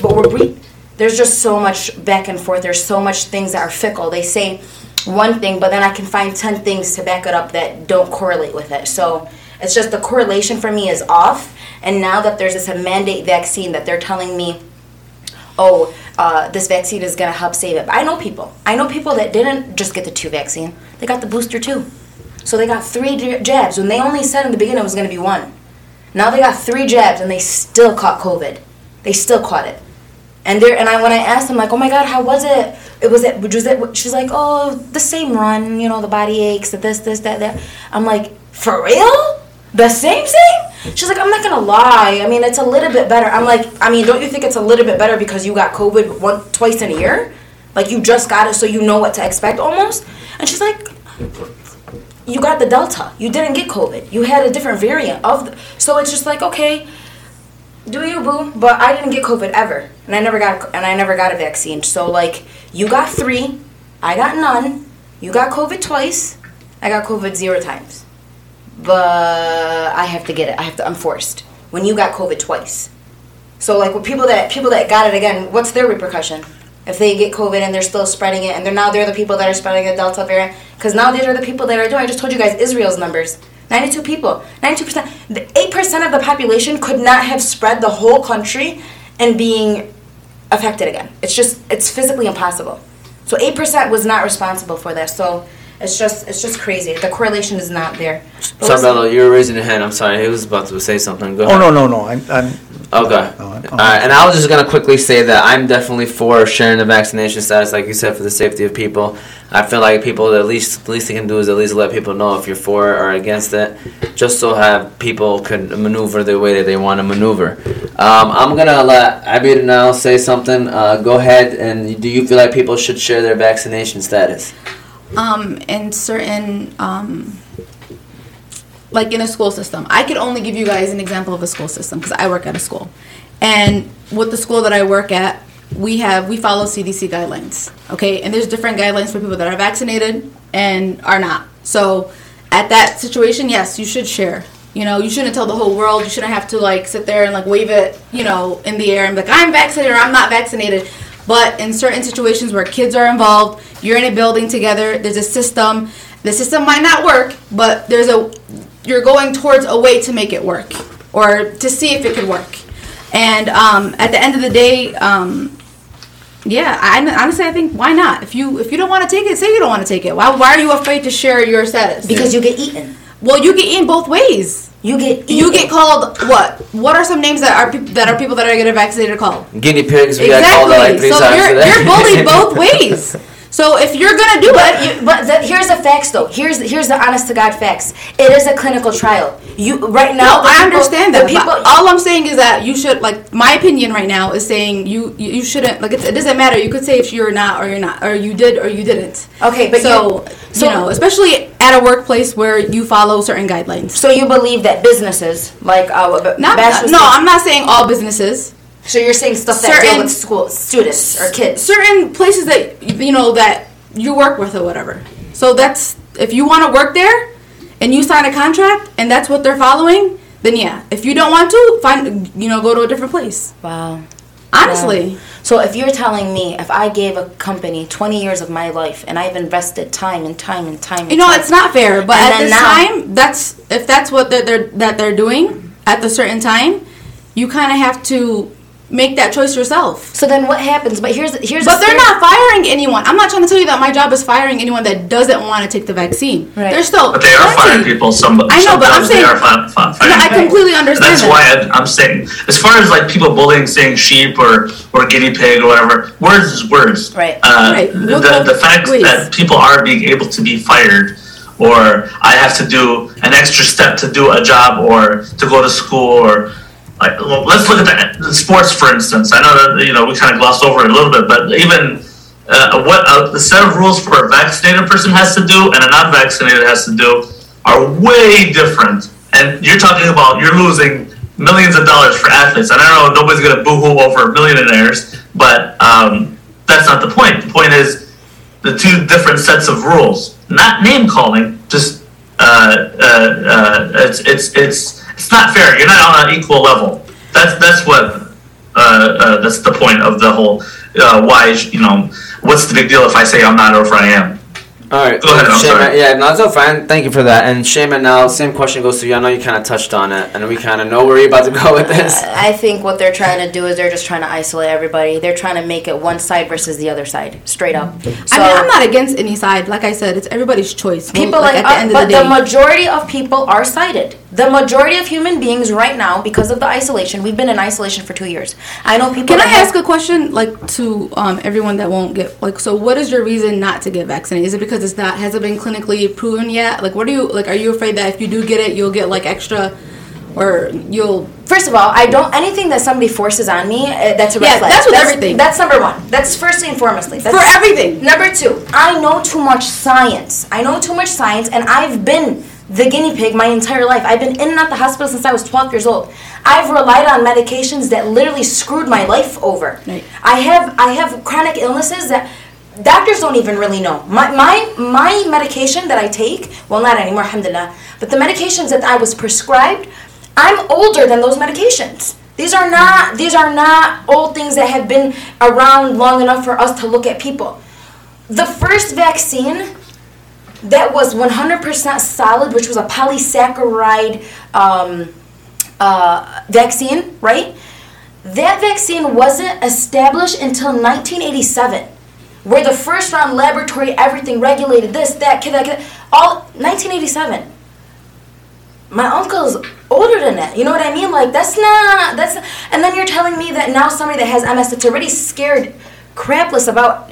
But we're breathing. There's just so much back and forth. There's so much things that are fickle. They say one thing, but then I can find ten things to back it up that don't correlate with it. So it's just the correlation for me is off. And now that there's this mandate vaccine that they're telling me, oh, uh, this vaccine is going to help save it. But I know people. I know people that didn't just get the two vaccine. They got the booster too. So they got three jabs when they only said in the beginning it was going to be one. Now they got three jabs and they still caught COVID. They still caught it. And there, and I when I asked them, like, oh my God, how was it? It was it. Was it? She's like, oh, the same run, you know, the body aches, this, this, that, that. I'm like, for real? The same same? She's like, I'm not gonna lie. I mean, it's a little bit better. I'm like, I mean, don't you think it's a little bit better because you got COVID one twice in a year? Like you just got it, so you know what to expect almost. And she's like, you got the Delta. You didn't get COVID. You had a different variant of. The, so it's just like, okay. Do you, boo? But I didn't get COVID ever, and I never got a, and I never got a vaccine. So like, you got three, I got none. You got COVID twice, I got COVID zero times. But I have to get it. I have to. I'm forced. When you got COVID twice, so like with people that people that got it again, what's their repercussion? If they get COVID and they're still spreading it, and they're now they're the people that are spreading the Delta variant, because now these are the people that are doing. I just told you guys Israel's numbers. ninety-two people, ninety-two percent, eight percent of the population could not have spread the whole country and being affected again. It's just, it's physically impossible. So eight percent was not responsible for that. So it's just, it's just crazy. The correlation is not there. Sarvello, you were raising your hand. I'm sorry. He was about to say something. Go ahead. Oh, no, no, no. I'm, I'm okay. No, I'm, oh. Uh, and I was just going to quickly say that I'm definitely for sharing the vaccination status, like you said, for the safety of people. I feel like people, at least, the least they can do is at least let people know if you're for or against it, just so have people can maneuver the way that they want to maneuver. Um, I'm going to let Abir now say something. Uh, go ahead. And do you feel like people should share their vaccination status? Um, in certain, um, like in a school system. I could only give you guys an example of a school system because I work at a school. And with the school that I work at, we have, we follow C D C guidelines, okay? And there's different guidelines for people that are vaccinated and are not. So at that situation, yes, you should share. You know, you shouldn't tell the whole world. You shouldn't have to like sit there and like wave it, you know, in the air and be like, I'm vaccinated or I'm not vaccinated. But in certain situations where kids are involved, you're in a building together, there's a system. The system might not work, but there's a you're going towards a way to make it work or to see if it could work. And um, at the end of the day, um, yeah, I, honestly, I think why not? If you if you don't want to take it, say you don't want to take it. Why why are you afraid to share your status? Because you get eaten. Well, you get eaten both ways. You get you get called what? What are some names that are pe- that are people that are getting vaccinated called? Guinea pigs. We exactly. Got called like three so times you're, you're bullied both ways. So if you're going to do but, it... You, but the, here's the facts, though. Here's here's the honest-to-God facts. It is a clinical trial. You Right now... No, I people, understand that. People, all I'm saying is that you should... Like, my opinion right now is saying you you shouldn't... Like, it's, it doesn't matter. You could say if you're not or you're not, or you did or you didn't. Okay, but so, you... So, you know, especially at a workplace where you follow certain guidelines. So you believe that businesses, like... Uh, not, not, no, I'm not saying all businesses... So you're saying stuff that certain, deal with school students or kids, certain places that you know that you work with or whatever. So that's if you want to work there, and you sign a contract, and that's what they're following. Then yeah, if you don't want to, find you know go to a different place. Wow, honestly. Wow. So if you're telling me if I gave a company twenty years of my life and I've invested time and time and time, and you know time, it's not fair. But at this now, time, that's if that's what they're, they're that they're doing at the certain time, you kind of have to. Make that choice yourself. So then what happens? But here's here's. But they're not firing anyone. I'm not trying to tell you that my job is firing anyone that doesn't want to take the vaccine. Right. They're still. But they are firing people. Some. I know, but I'm saying. They are fi- fi- firing no, I completely understand. That's why I'm, I'm saying, as far as like people bullying, saying sheep or, or guinea pig or whatever, words is words. Right. Uh, right. We'll the the fact please. that people are being able to be fired. Or I have to do an extra step to do a job or to go to school or. Like, well, let's look at the sports, for instance. I know that you know we kind of glossed over it a little bit, but even uh, what uh, the set of rules for a vaccinated person has to do and a non-vaccinated has to do are way different. And you're talking about you're losing millions of dollars for athletes. And I know nobody's going to boohoo over millionaires, but um, that's not the point. The point is the two different sets of rules, not name calling. Just uh, uh, uh, it's it's it's. It's not fair. You're not on an equal level. That's that's what uh, uh, that's the point of the whole. Uh, why you know what's the big deal if I say I'm not or if I am? All right. Go ahead. I'm Shema, sorry. Yeah, no, it's all fine. Thank you for that. And Shema, now same question goes to you. I know you kind of touched on it, and we kind of know where you're about to go with this. I think what they're trying to do is they're just trying to isolate everybody. They're trying to make it one side versus the other side, straight up. So, I mean, I'm not against any side. Like I said, it's everybody's choice. People like, like at the uh, end of the day, but the majority of people are sided. The majority of human beings right now, because of the isolation, we've been in isolation for two years. I know people. Can I ask a question, like to um, everyone that won't get like? So, what is your reason not to get vaccinated? Is it because it's not has it been clinically proven yet? Like, what are you like? Are you afraid that if you do get it, you'll get like extra, or you'll? First of all, I don't anything that somebody forces on me. Uh, that's a red yeah, flag. That's with that's, everything. That's number one. That's firstly and foremostly. That's for everything. Number two, I know too much science. I know too much science, and I've been. The guinea pig my entire life. I've been in and out the hospital since I was twelve years old. I've relied on medications that literally screwed my life over. Right. I have I have chronic illnesses that doctors don't even really know. My my my medication that I take, well not anymore, alhamdulillah, but the medications that I was prescribed, I'm older than those medications. These are not these are not old things that have been around long enough for us to look at people. The first vaccine that was one hundred percent solid, which was a polysaccharide um, uh, vaccine, right? That vaccine wasn't established until nineteen eighty-seven, where the first round laboratory, everything regulated this, that, kid, that, kid, all nineteen eighty-seven. My uncle's older than that. You know what I mean? Like, that's not, that's not, and then you're telling me that now somebody that has M S that's already scared crapless about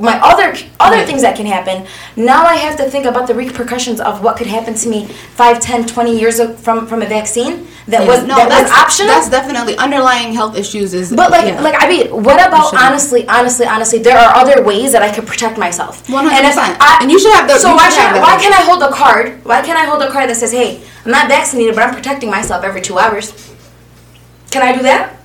my other other right. things that can happen. Now I have to think about the repercussions of what could happen to me five, ten, twenty years from from a vaccine that yeah. was no, that that's, was optional. That's definitely underlying health issues. Is but like yeah. like I mean, what about honestly, honestly, honestly? There are other ways that I could protect myself. one hundred percent And if I, and you should have the. So why should why can I hold a card? Why can't I hold a card that says, "Hey, I'm not vaccinated, but I'm protecting myself every two hours"? Can I do that?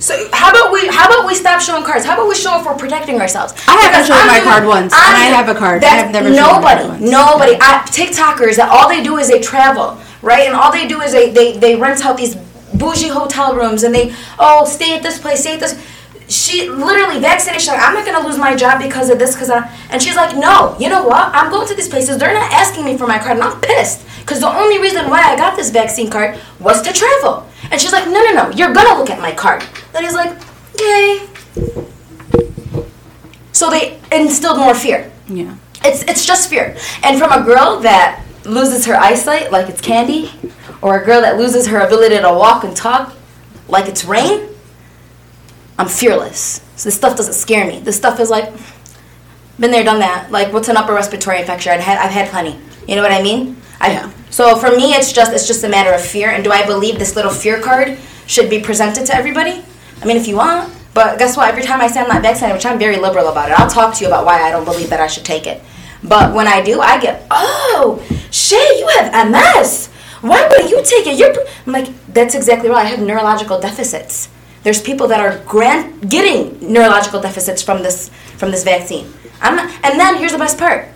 So how about we how about we stop showing cards? How about we show if we're protecting ourselves? I haven't shown my card once, and I have a card. I have never shown my card once. Nobody, nobody. TikTokers, all they do is they travel, right? And all they do is they, they, they rent out these bougie hotel rooms, and they, oh, stay at this place, stay at this. She literally, vaccination, I'm not going to lose my job because of this. Cause I, and she's like, no, you know what? I'm going to these places. They're not asking me for my card, and I'm pissed. Because the only reason why I got this vaccine card was to travel. And she's like, no, no, no, you're going to look at my card. Then he's like, okay. So they instilled more fear. Yeah. It's it's just fear. And from a girl that loses her eyesight like it's candy, or a girl that loses her ability to walk and talk like it's rain, I'm fearless. So this stuff doesn't scare me. This stuff is like, been there, done that. Like, what's an upper respiratory infection? I've had, I've had plenty. You know what I mean? I, yeah. So for me, it's just it's just a matter of fear. And do I believe this little fear card should be presented to everybody? I mean, if you want. But guess what? Every time I say I'm not vaccinated, which I'm very liberal about it, I'll talk to you about why I don't believe that I should take it. But when I do, I get, oh, Shay, you have M S. Why would you take it? You're pr-. I'm like, that's exactly right. I have neurological deficits. There's people that are grant- getting neurological deficits from this from this vaccine. I'm not, and then here's the best part.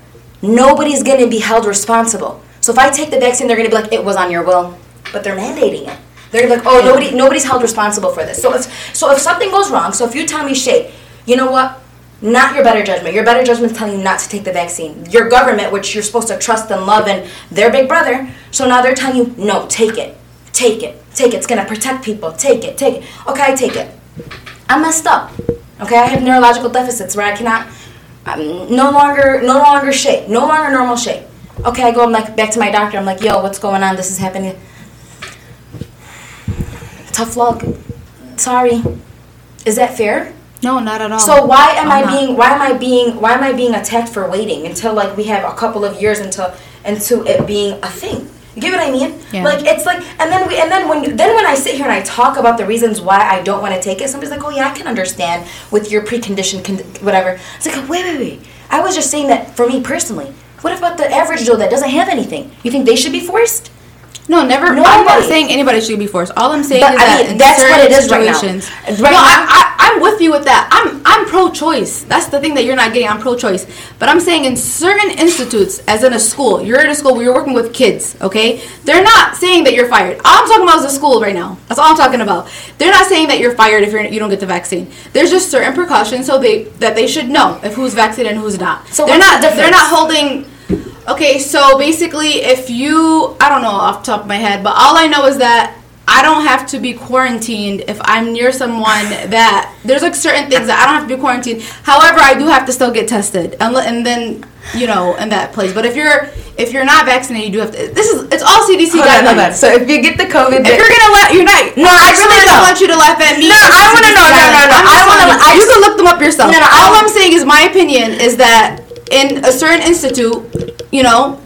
Nobody's going to be held responsible. So if I take the vaccine, they're going to be like, it was on your will. But they're mandating it. They're like, oh, nobody, nobody's held responsible for this. So if so if something goes wrong, so if you tell me, Shay, you know what? Not your better judgment. Your better judgment is telling you not to take the vaccine. Your government, which you're supposed to trust and love, and their big brother, so now they're telling you, no, take it. Take it. Take it. It's going to protect people. Take it. Take it. Okay, I take it. I'm messed up. Okay, I have neurological deficits where I cannot, I'm no longer, no longer Shay. No longer normal Shay. Okay, I go, I'm like, back to my doctor. I'm like, yo, what's going on? This is happening. Tough luck. Sorry. Is that fair? No, not at all. So why am I'm I being not. why am I being why am I being attacked for waiting until like we have a couple of years until into it being a thing? You get what I mean? Yeah. Like it's like and then we and then when you, then when I sit here and I talk about the reasons why I don't want to take it, somebody's like, "Oh yeah, I can understand with your preconditioned condi- whatever." It's like, "Wait, wait, wait. I was just saying that for me personally. What about the average Joe that doesn't have anything? You think they should be forced?" No, never. No, I'm not saying anybody should be forced. All I'm saying but, is I that mean, that's what it is right now. Right no, now. I, I, I'm with you with that. I'm I'm pro-choice. That's the thing that you're not getting. I'm pro-choice. But I'm saying in certain institutes, as in a school, you're in a school where you're working with kids, okay? They're not saying that you're fired. All I'm talking about is the school right now. That's all I'm talking about. They're not saying that you're fired if you're, you don't get the vaccine. There's just certain precautions so they that they should know if who's vaccinated and who's not. So they're not. The they're not holding... Okay, so basically if you, I don't know off the top of my head, but all I know is that I don't have to be quarantined if I'm near someone that, there's like certain things that I don't have to be quarantined. However, I do have to still get tested and, and then, you know, in that place. But if you're if you're not vaccinated, you do have to, this is, it's all C D C hold guidelines. On, hold on. So if you get the COVID, if you're going to laugh, you're not, no, I really don't want you to laugh at me. No, I want to know, no, no, no, I want to, you can look them up yourself. No, no, all I'm saying is my opinion is that in a certain institute, you know,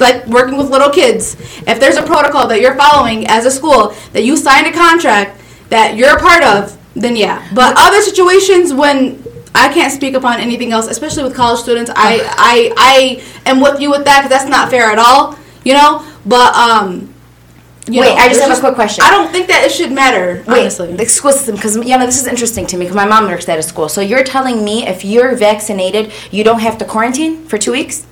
like working with little kids, if there's a protocol that you're following as a school that you signed a contract that you're a part of, then yeah. But other situations when I can't speak upon anything else, especially with college students, I I, I am with you with that because that's not fair at all, you know. But, um, you Wait, know, I just have just, a quick question. I don't think that it should matter, Wait, honestly. The school system, because, you know, this is interesting to me because my mom works at a school. So you're telling me if you're vaccinated, you don't have to quarantine for two weeks?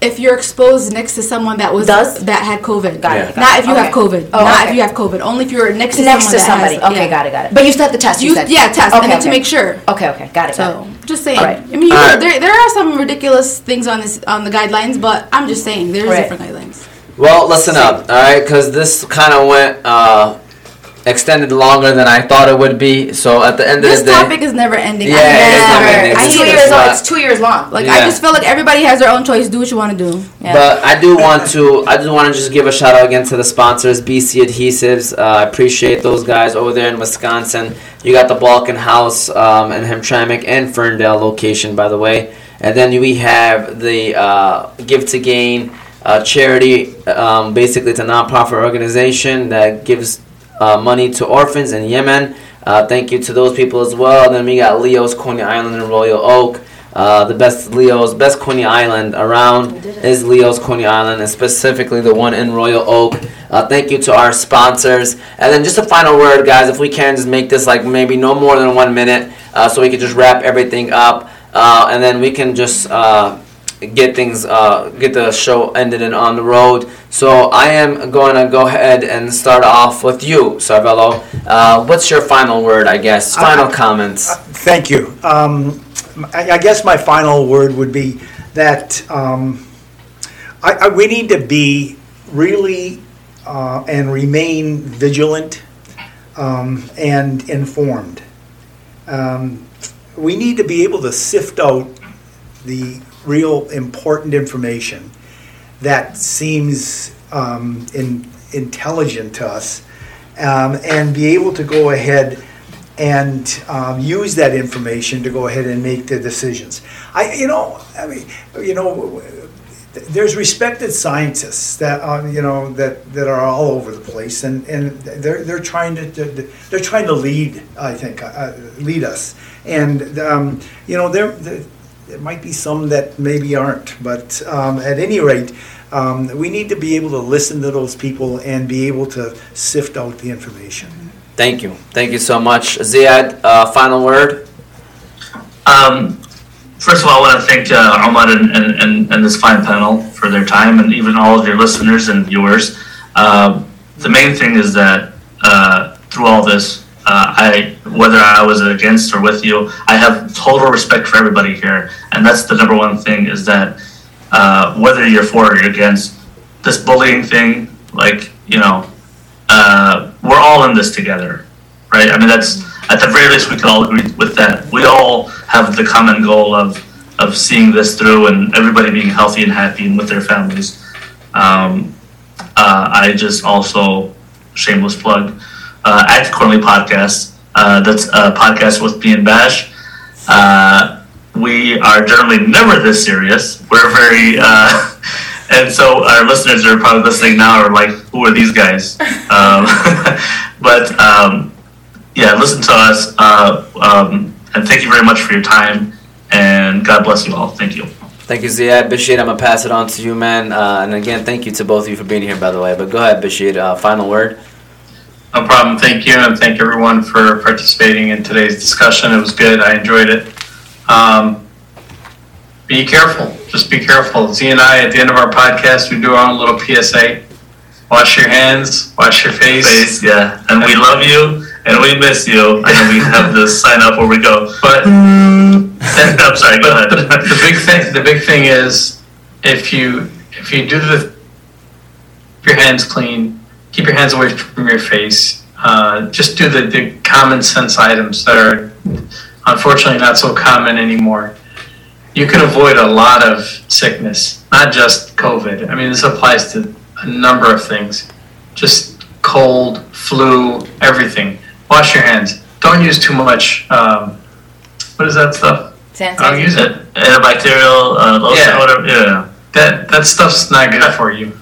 If you're exposed next to someone that was Does? that had COVID, got yeah. it. Got not it. if you okay. have COVID. Oh, not okay. if you have COVID. Only if you're next to next someone to somebody. Has, okay, yeah. got it, got it. But you still have to test. You, you said. Yeah, test, okay, and okay. to make sure. Okay, okay, got it. So, got it. just saying. Right. I mean, you right. know, there there are some ridiculous things on this on the guidelines, but I'm just saying there's right. different guidelines. Well, listen up, all right, because this kind of went uh, extended longer than I thought it would be. So at the end this of the day, this topic is never ending. Yeah, yeah. It's never ending. It's two years long. It's two years long. Like yeah. I just feel like everybody has their own choice. Do what you want to do. Yeah. But I do want to. I just want to just give a shout out again to the sponsors, B C Adhesives. I uh, appreciate those guys over there in Wisconsin. You got the Balkan House um, and Hamtramck and Ferndale location, by the way. And then we have the uh, Give to Gain. Uh, charity, um, basically it's a non-profit organization that gives uh, money to orphans in Yemen. Uh, thank you to those people as well. And then we got Leo's Coney Island in Royal Oak. Uh, the best Leo's, best Coney Island around is Leo's Coney Island, and specifically the one in Royal Oak. Uh, thank you to our sponsors. And then just a final word, guys, if we can just make this like maybe no more than one minute uh, so we can just wrap everything up. Uh, and then we can just... Uh, get things uh get the show ended and on the road. So I am going to go ahead and start off with you, Sarvello. Uh what's your final word, I guess, final uh, comments? Uh, thank you. um I, I guess my final word would be that um I, I we need to be really uh and remain vigilant um and informed. Um we need to be able to sift out the real important information that seems um, in, intelligent to us um, and be able to go ahead and um, use that information to go ahead and make their decisions. I, you know, I mean, you know, there's respected scientists that uh, you know that, that are all over the place, and, and they're they're trying to they're trying to lead. I think uh, lead us, and um, you know there there might be some that maybe aren't, but um, at any rate, um, we need to be able to listen to those people and be able to sift out the information. Thank you, thank you so much, Ziad. Uh, final word. Um. First of all, I want to thank uh, Omar and, and, and this fine panel for their time, and even all of your listeners and viewers. Uh, the main thing is that uh, through all this, uh, I whether I was against or with you, I have total respect for everybody here. And that's the number one thing, is that uh, whether you're for or you're against, this bullying thing, like, you know, uh, we're all in this together, right? I mean, that's, at the very least, we can all agree with that. We all have the common goal of of seeing this through, and everybody being healthy and happy and with their families. Um, uh, I just also, shameless plug, uh, Act Accordingly Podcast. Uh, that's a podcast with me and Bash. Uh, we are generally never this serious. We're very, uh, and so our listeners are probably listening now are like, who are these guys? Um, but, um, yeah, listen to us, uh, um, and thank you very much for your time, and God bless you all. Thank you. Thank you, Ziad. Bashir, I'm going to pass it on to you, man. Uh, and again, thank you to both of you for being here, by the way. But go ahead, Bashir. Uh, final word. No problem. Thank you, and thank everyone for participating in today's discussion. It was good. I enjoyed it. Um, be careful. Just be careful. Z and I, at the end of our podcast, we do our own little P S A. Wash your hands. Wash your face. face yeah. And we love you. And we miss you, and we have this sign up where we go. But that, I'm sorry. Go ahead. The, the big thing, the big thing is, if you if you do the, keep your hands clean, keep your hands away from your face. Uh, just do the, the common sense items that are unfortunately not so common anymore. You can avoid a lot of sickness, not just COVID. I mean, this applies to a number of things. Just cold, flu, everything. Wash your hands. Don't use too much. Um, what is that stuff? Sanitizer. Don't use it. Antibacterial uh, lotion. Yeah. Whatever. Yeah. That that stuff's not good for you.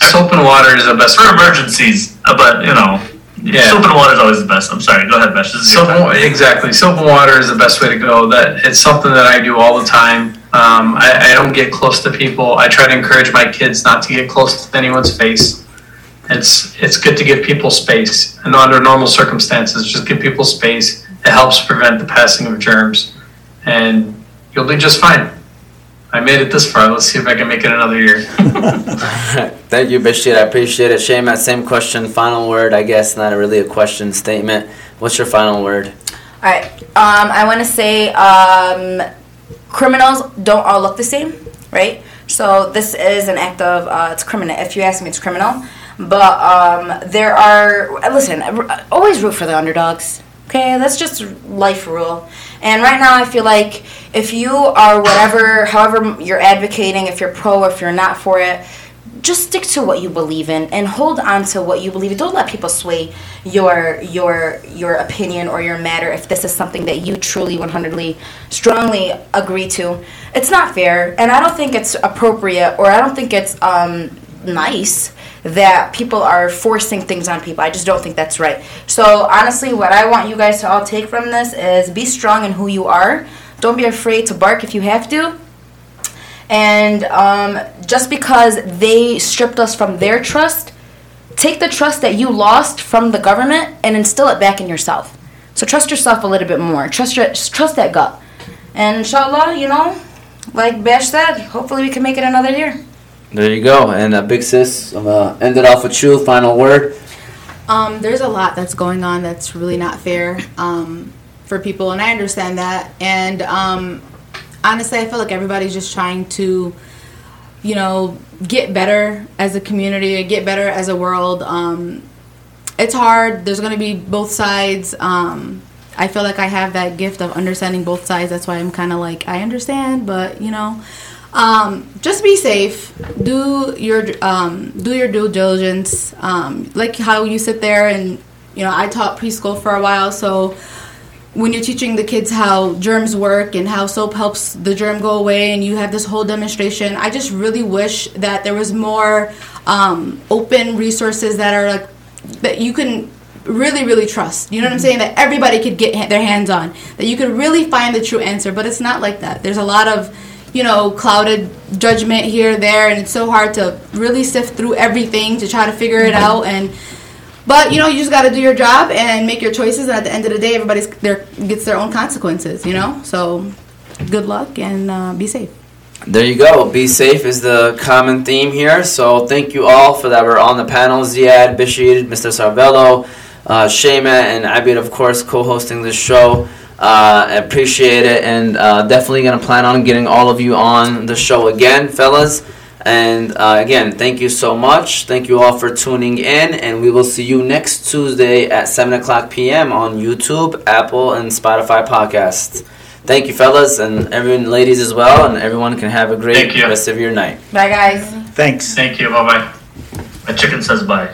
Soap and water is the best for emergencies. But you know, yeah. Soap and water is always the best. I'm sorry. Go ahead, Bash. Soap and, exactly. Soap and water is the best way to go. That it's something that I do all the time. Um, I, I don't get close to people. I try to encourage my kids not to get close to anyone's face. It's it's good to give people space, and under normal circumstances, just give people space. It helps prevent the passing of germs, and you'll be just fine. I made it this far. Let's see if I can make it another year. Thank you, Bashir. I appreciate it. Shema, same question. Final word, I guess, not really a question, statement. What's your final word? All right. Um, I want to say um, criminals don't all look the same, right? So this is an act of, uh, it's criminal. If you ask me, it's criminal. But um, there are, listen, always root for the underdogs, okay? That's just life rule. And right now I feel like if you are whatever, however you're advocating, if you're pro or if you're not for it, just stick to what you believe in and hold on to what you believe in. Don't let people sway your your your opinion or your matter if this is something that you truly, one hundredly, strongly agree to. It's not fair, and I don't think it's appropriate, or I don't think it's um, nice that people are forcing things on people. I just don't think that's right. So honestly, what I want you guys to all take from this is be strong in who you are. Don't be afraid to bark if you have to. And um, just because they stripped us from their trust, take the trust that you lost from the government and instill it back in yourself. So trust yourself a little bit more. Trust your, trust that gut. And inshallah, you know, like Bash said, hopefully we can make it another year. There you go. And uh, Big Sis, uh, end it off with you. Final word. Um, there's a lot that's going on that's really not fair um, for people, and I understand that. And um, honestly, I feel like everybody's just trying to, you know, get better as a community, get better as a world. Um, it's hard. There's going to be both sides. Um, I feel like I have that gift of understanding both sides. That's why I'm kind of like, I understand, but, you know. Um, just be safe. Do your um, do your due diligence. Um, like how you sit there and, you know, I taught preschool for a while, so when you're teaching the kids how germs work and how soap helps the germ go away, and you have this whole demonstration, I just really wish that there was more um, open resources that are like that you can really, really trust. You know what I'm saying? That everybody could get ha- their hands on, that you could really find the true answer. But it's not like that. There's a lot of, you know, clouded judgment here, there, and it's so hard to really sift through everything to try to figure it mm-hmm. out. And but, you know, you just got to do your job and make your choices. And at the end of the day, everybody gets their own consequences, you know? So good luck and uh, be safe. There you go. Be safe is the common theme here. So thank you all for that. We're on the panel. Ziad, Bashir, Mister Sarvello, uh, Shema, and Abir, of course, co-hosting this show. I uh, appreciate it. And uh, definitely going to plan on getting all of you on the show again, fellas. And uh, again, thank you so much. Thank you all for tuning in, and we will see you next Tuesday at seven o'clock p.m. on YouTube, Apple, and Spotify podcasts. Thank you, fellas, and everyone, ladies as well, and everyone can have a great rest of your night. Bye, guys. Thanks. Thank you. Bye-bye. My chicken says bye.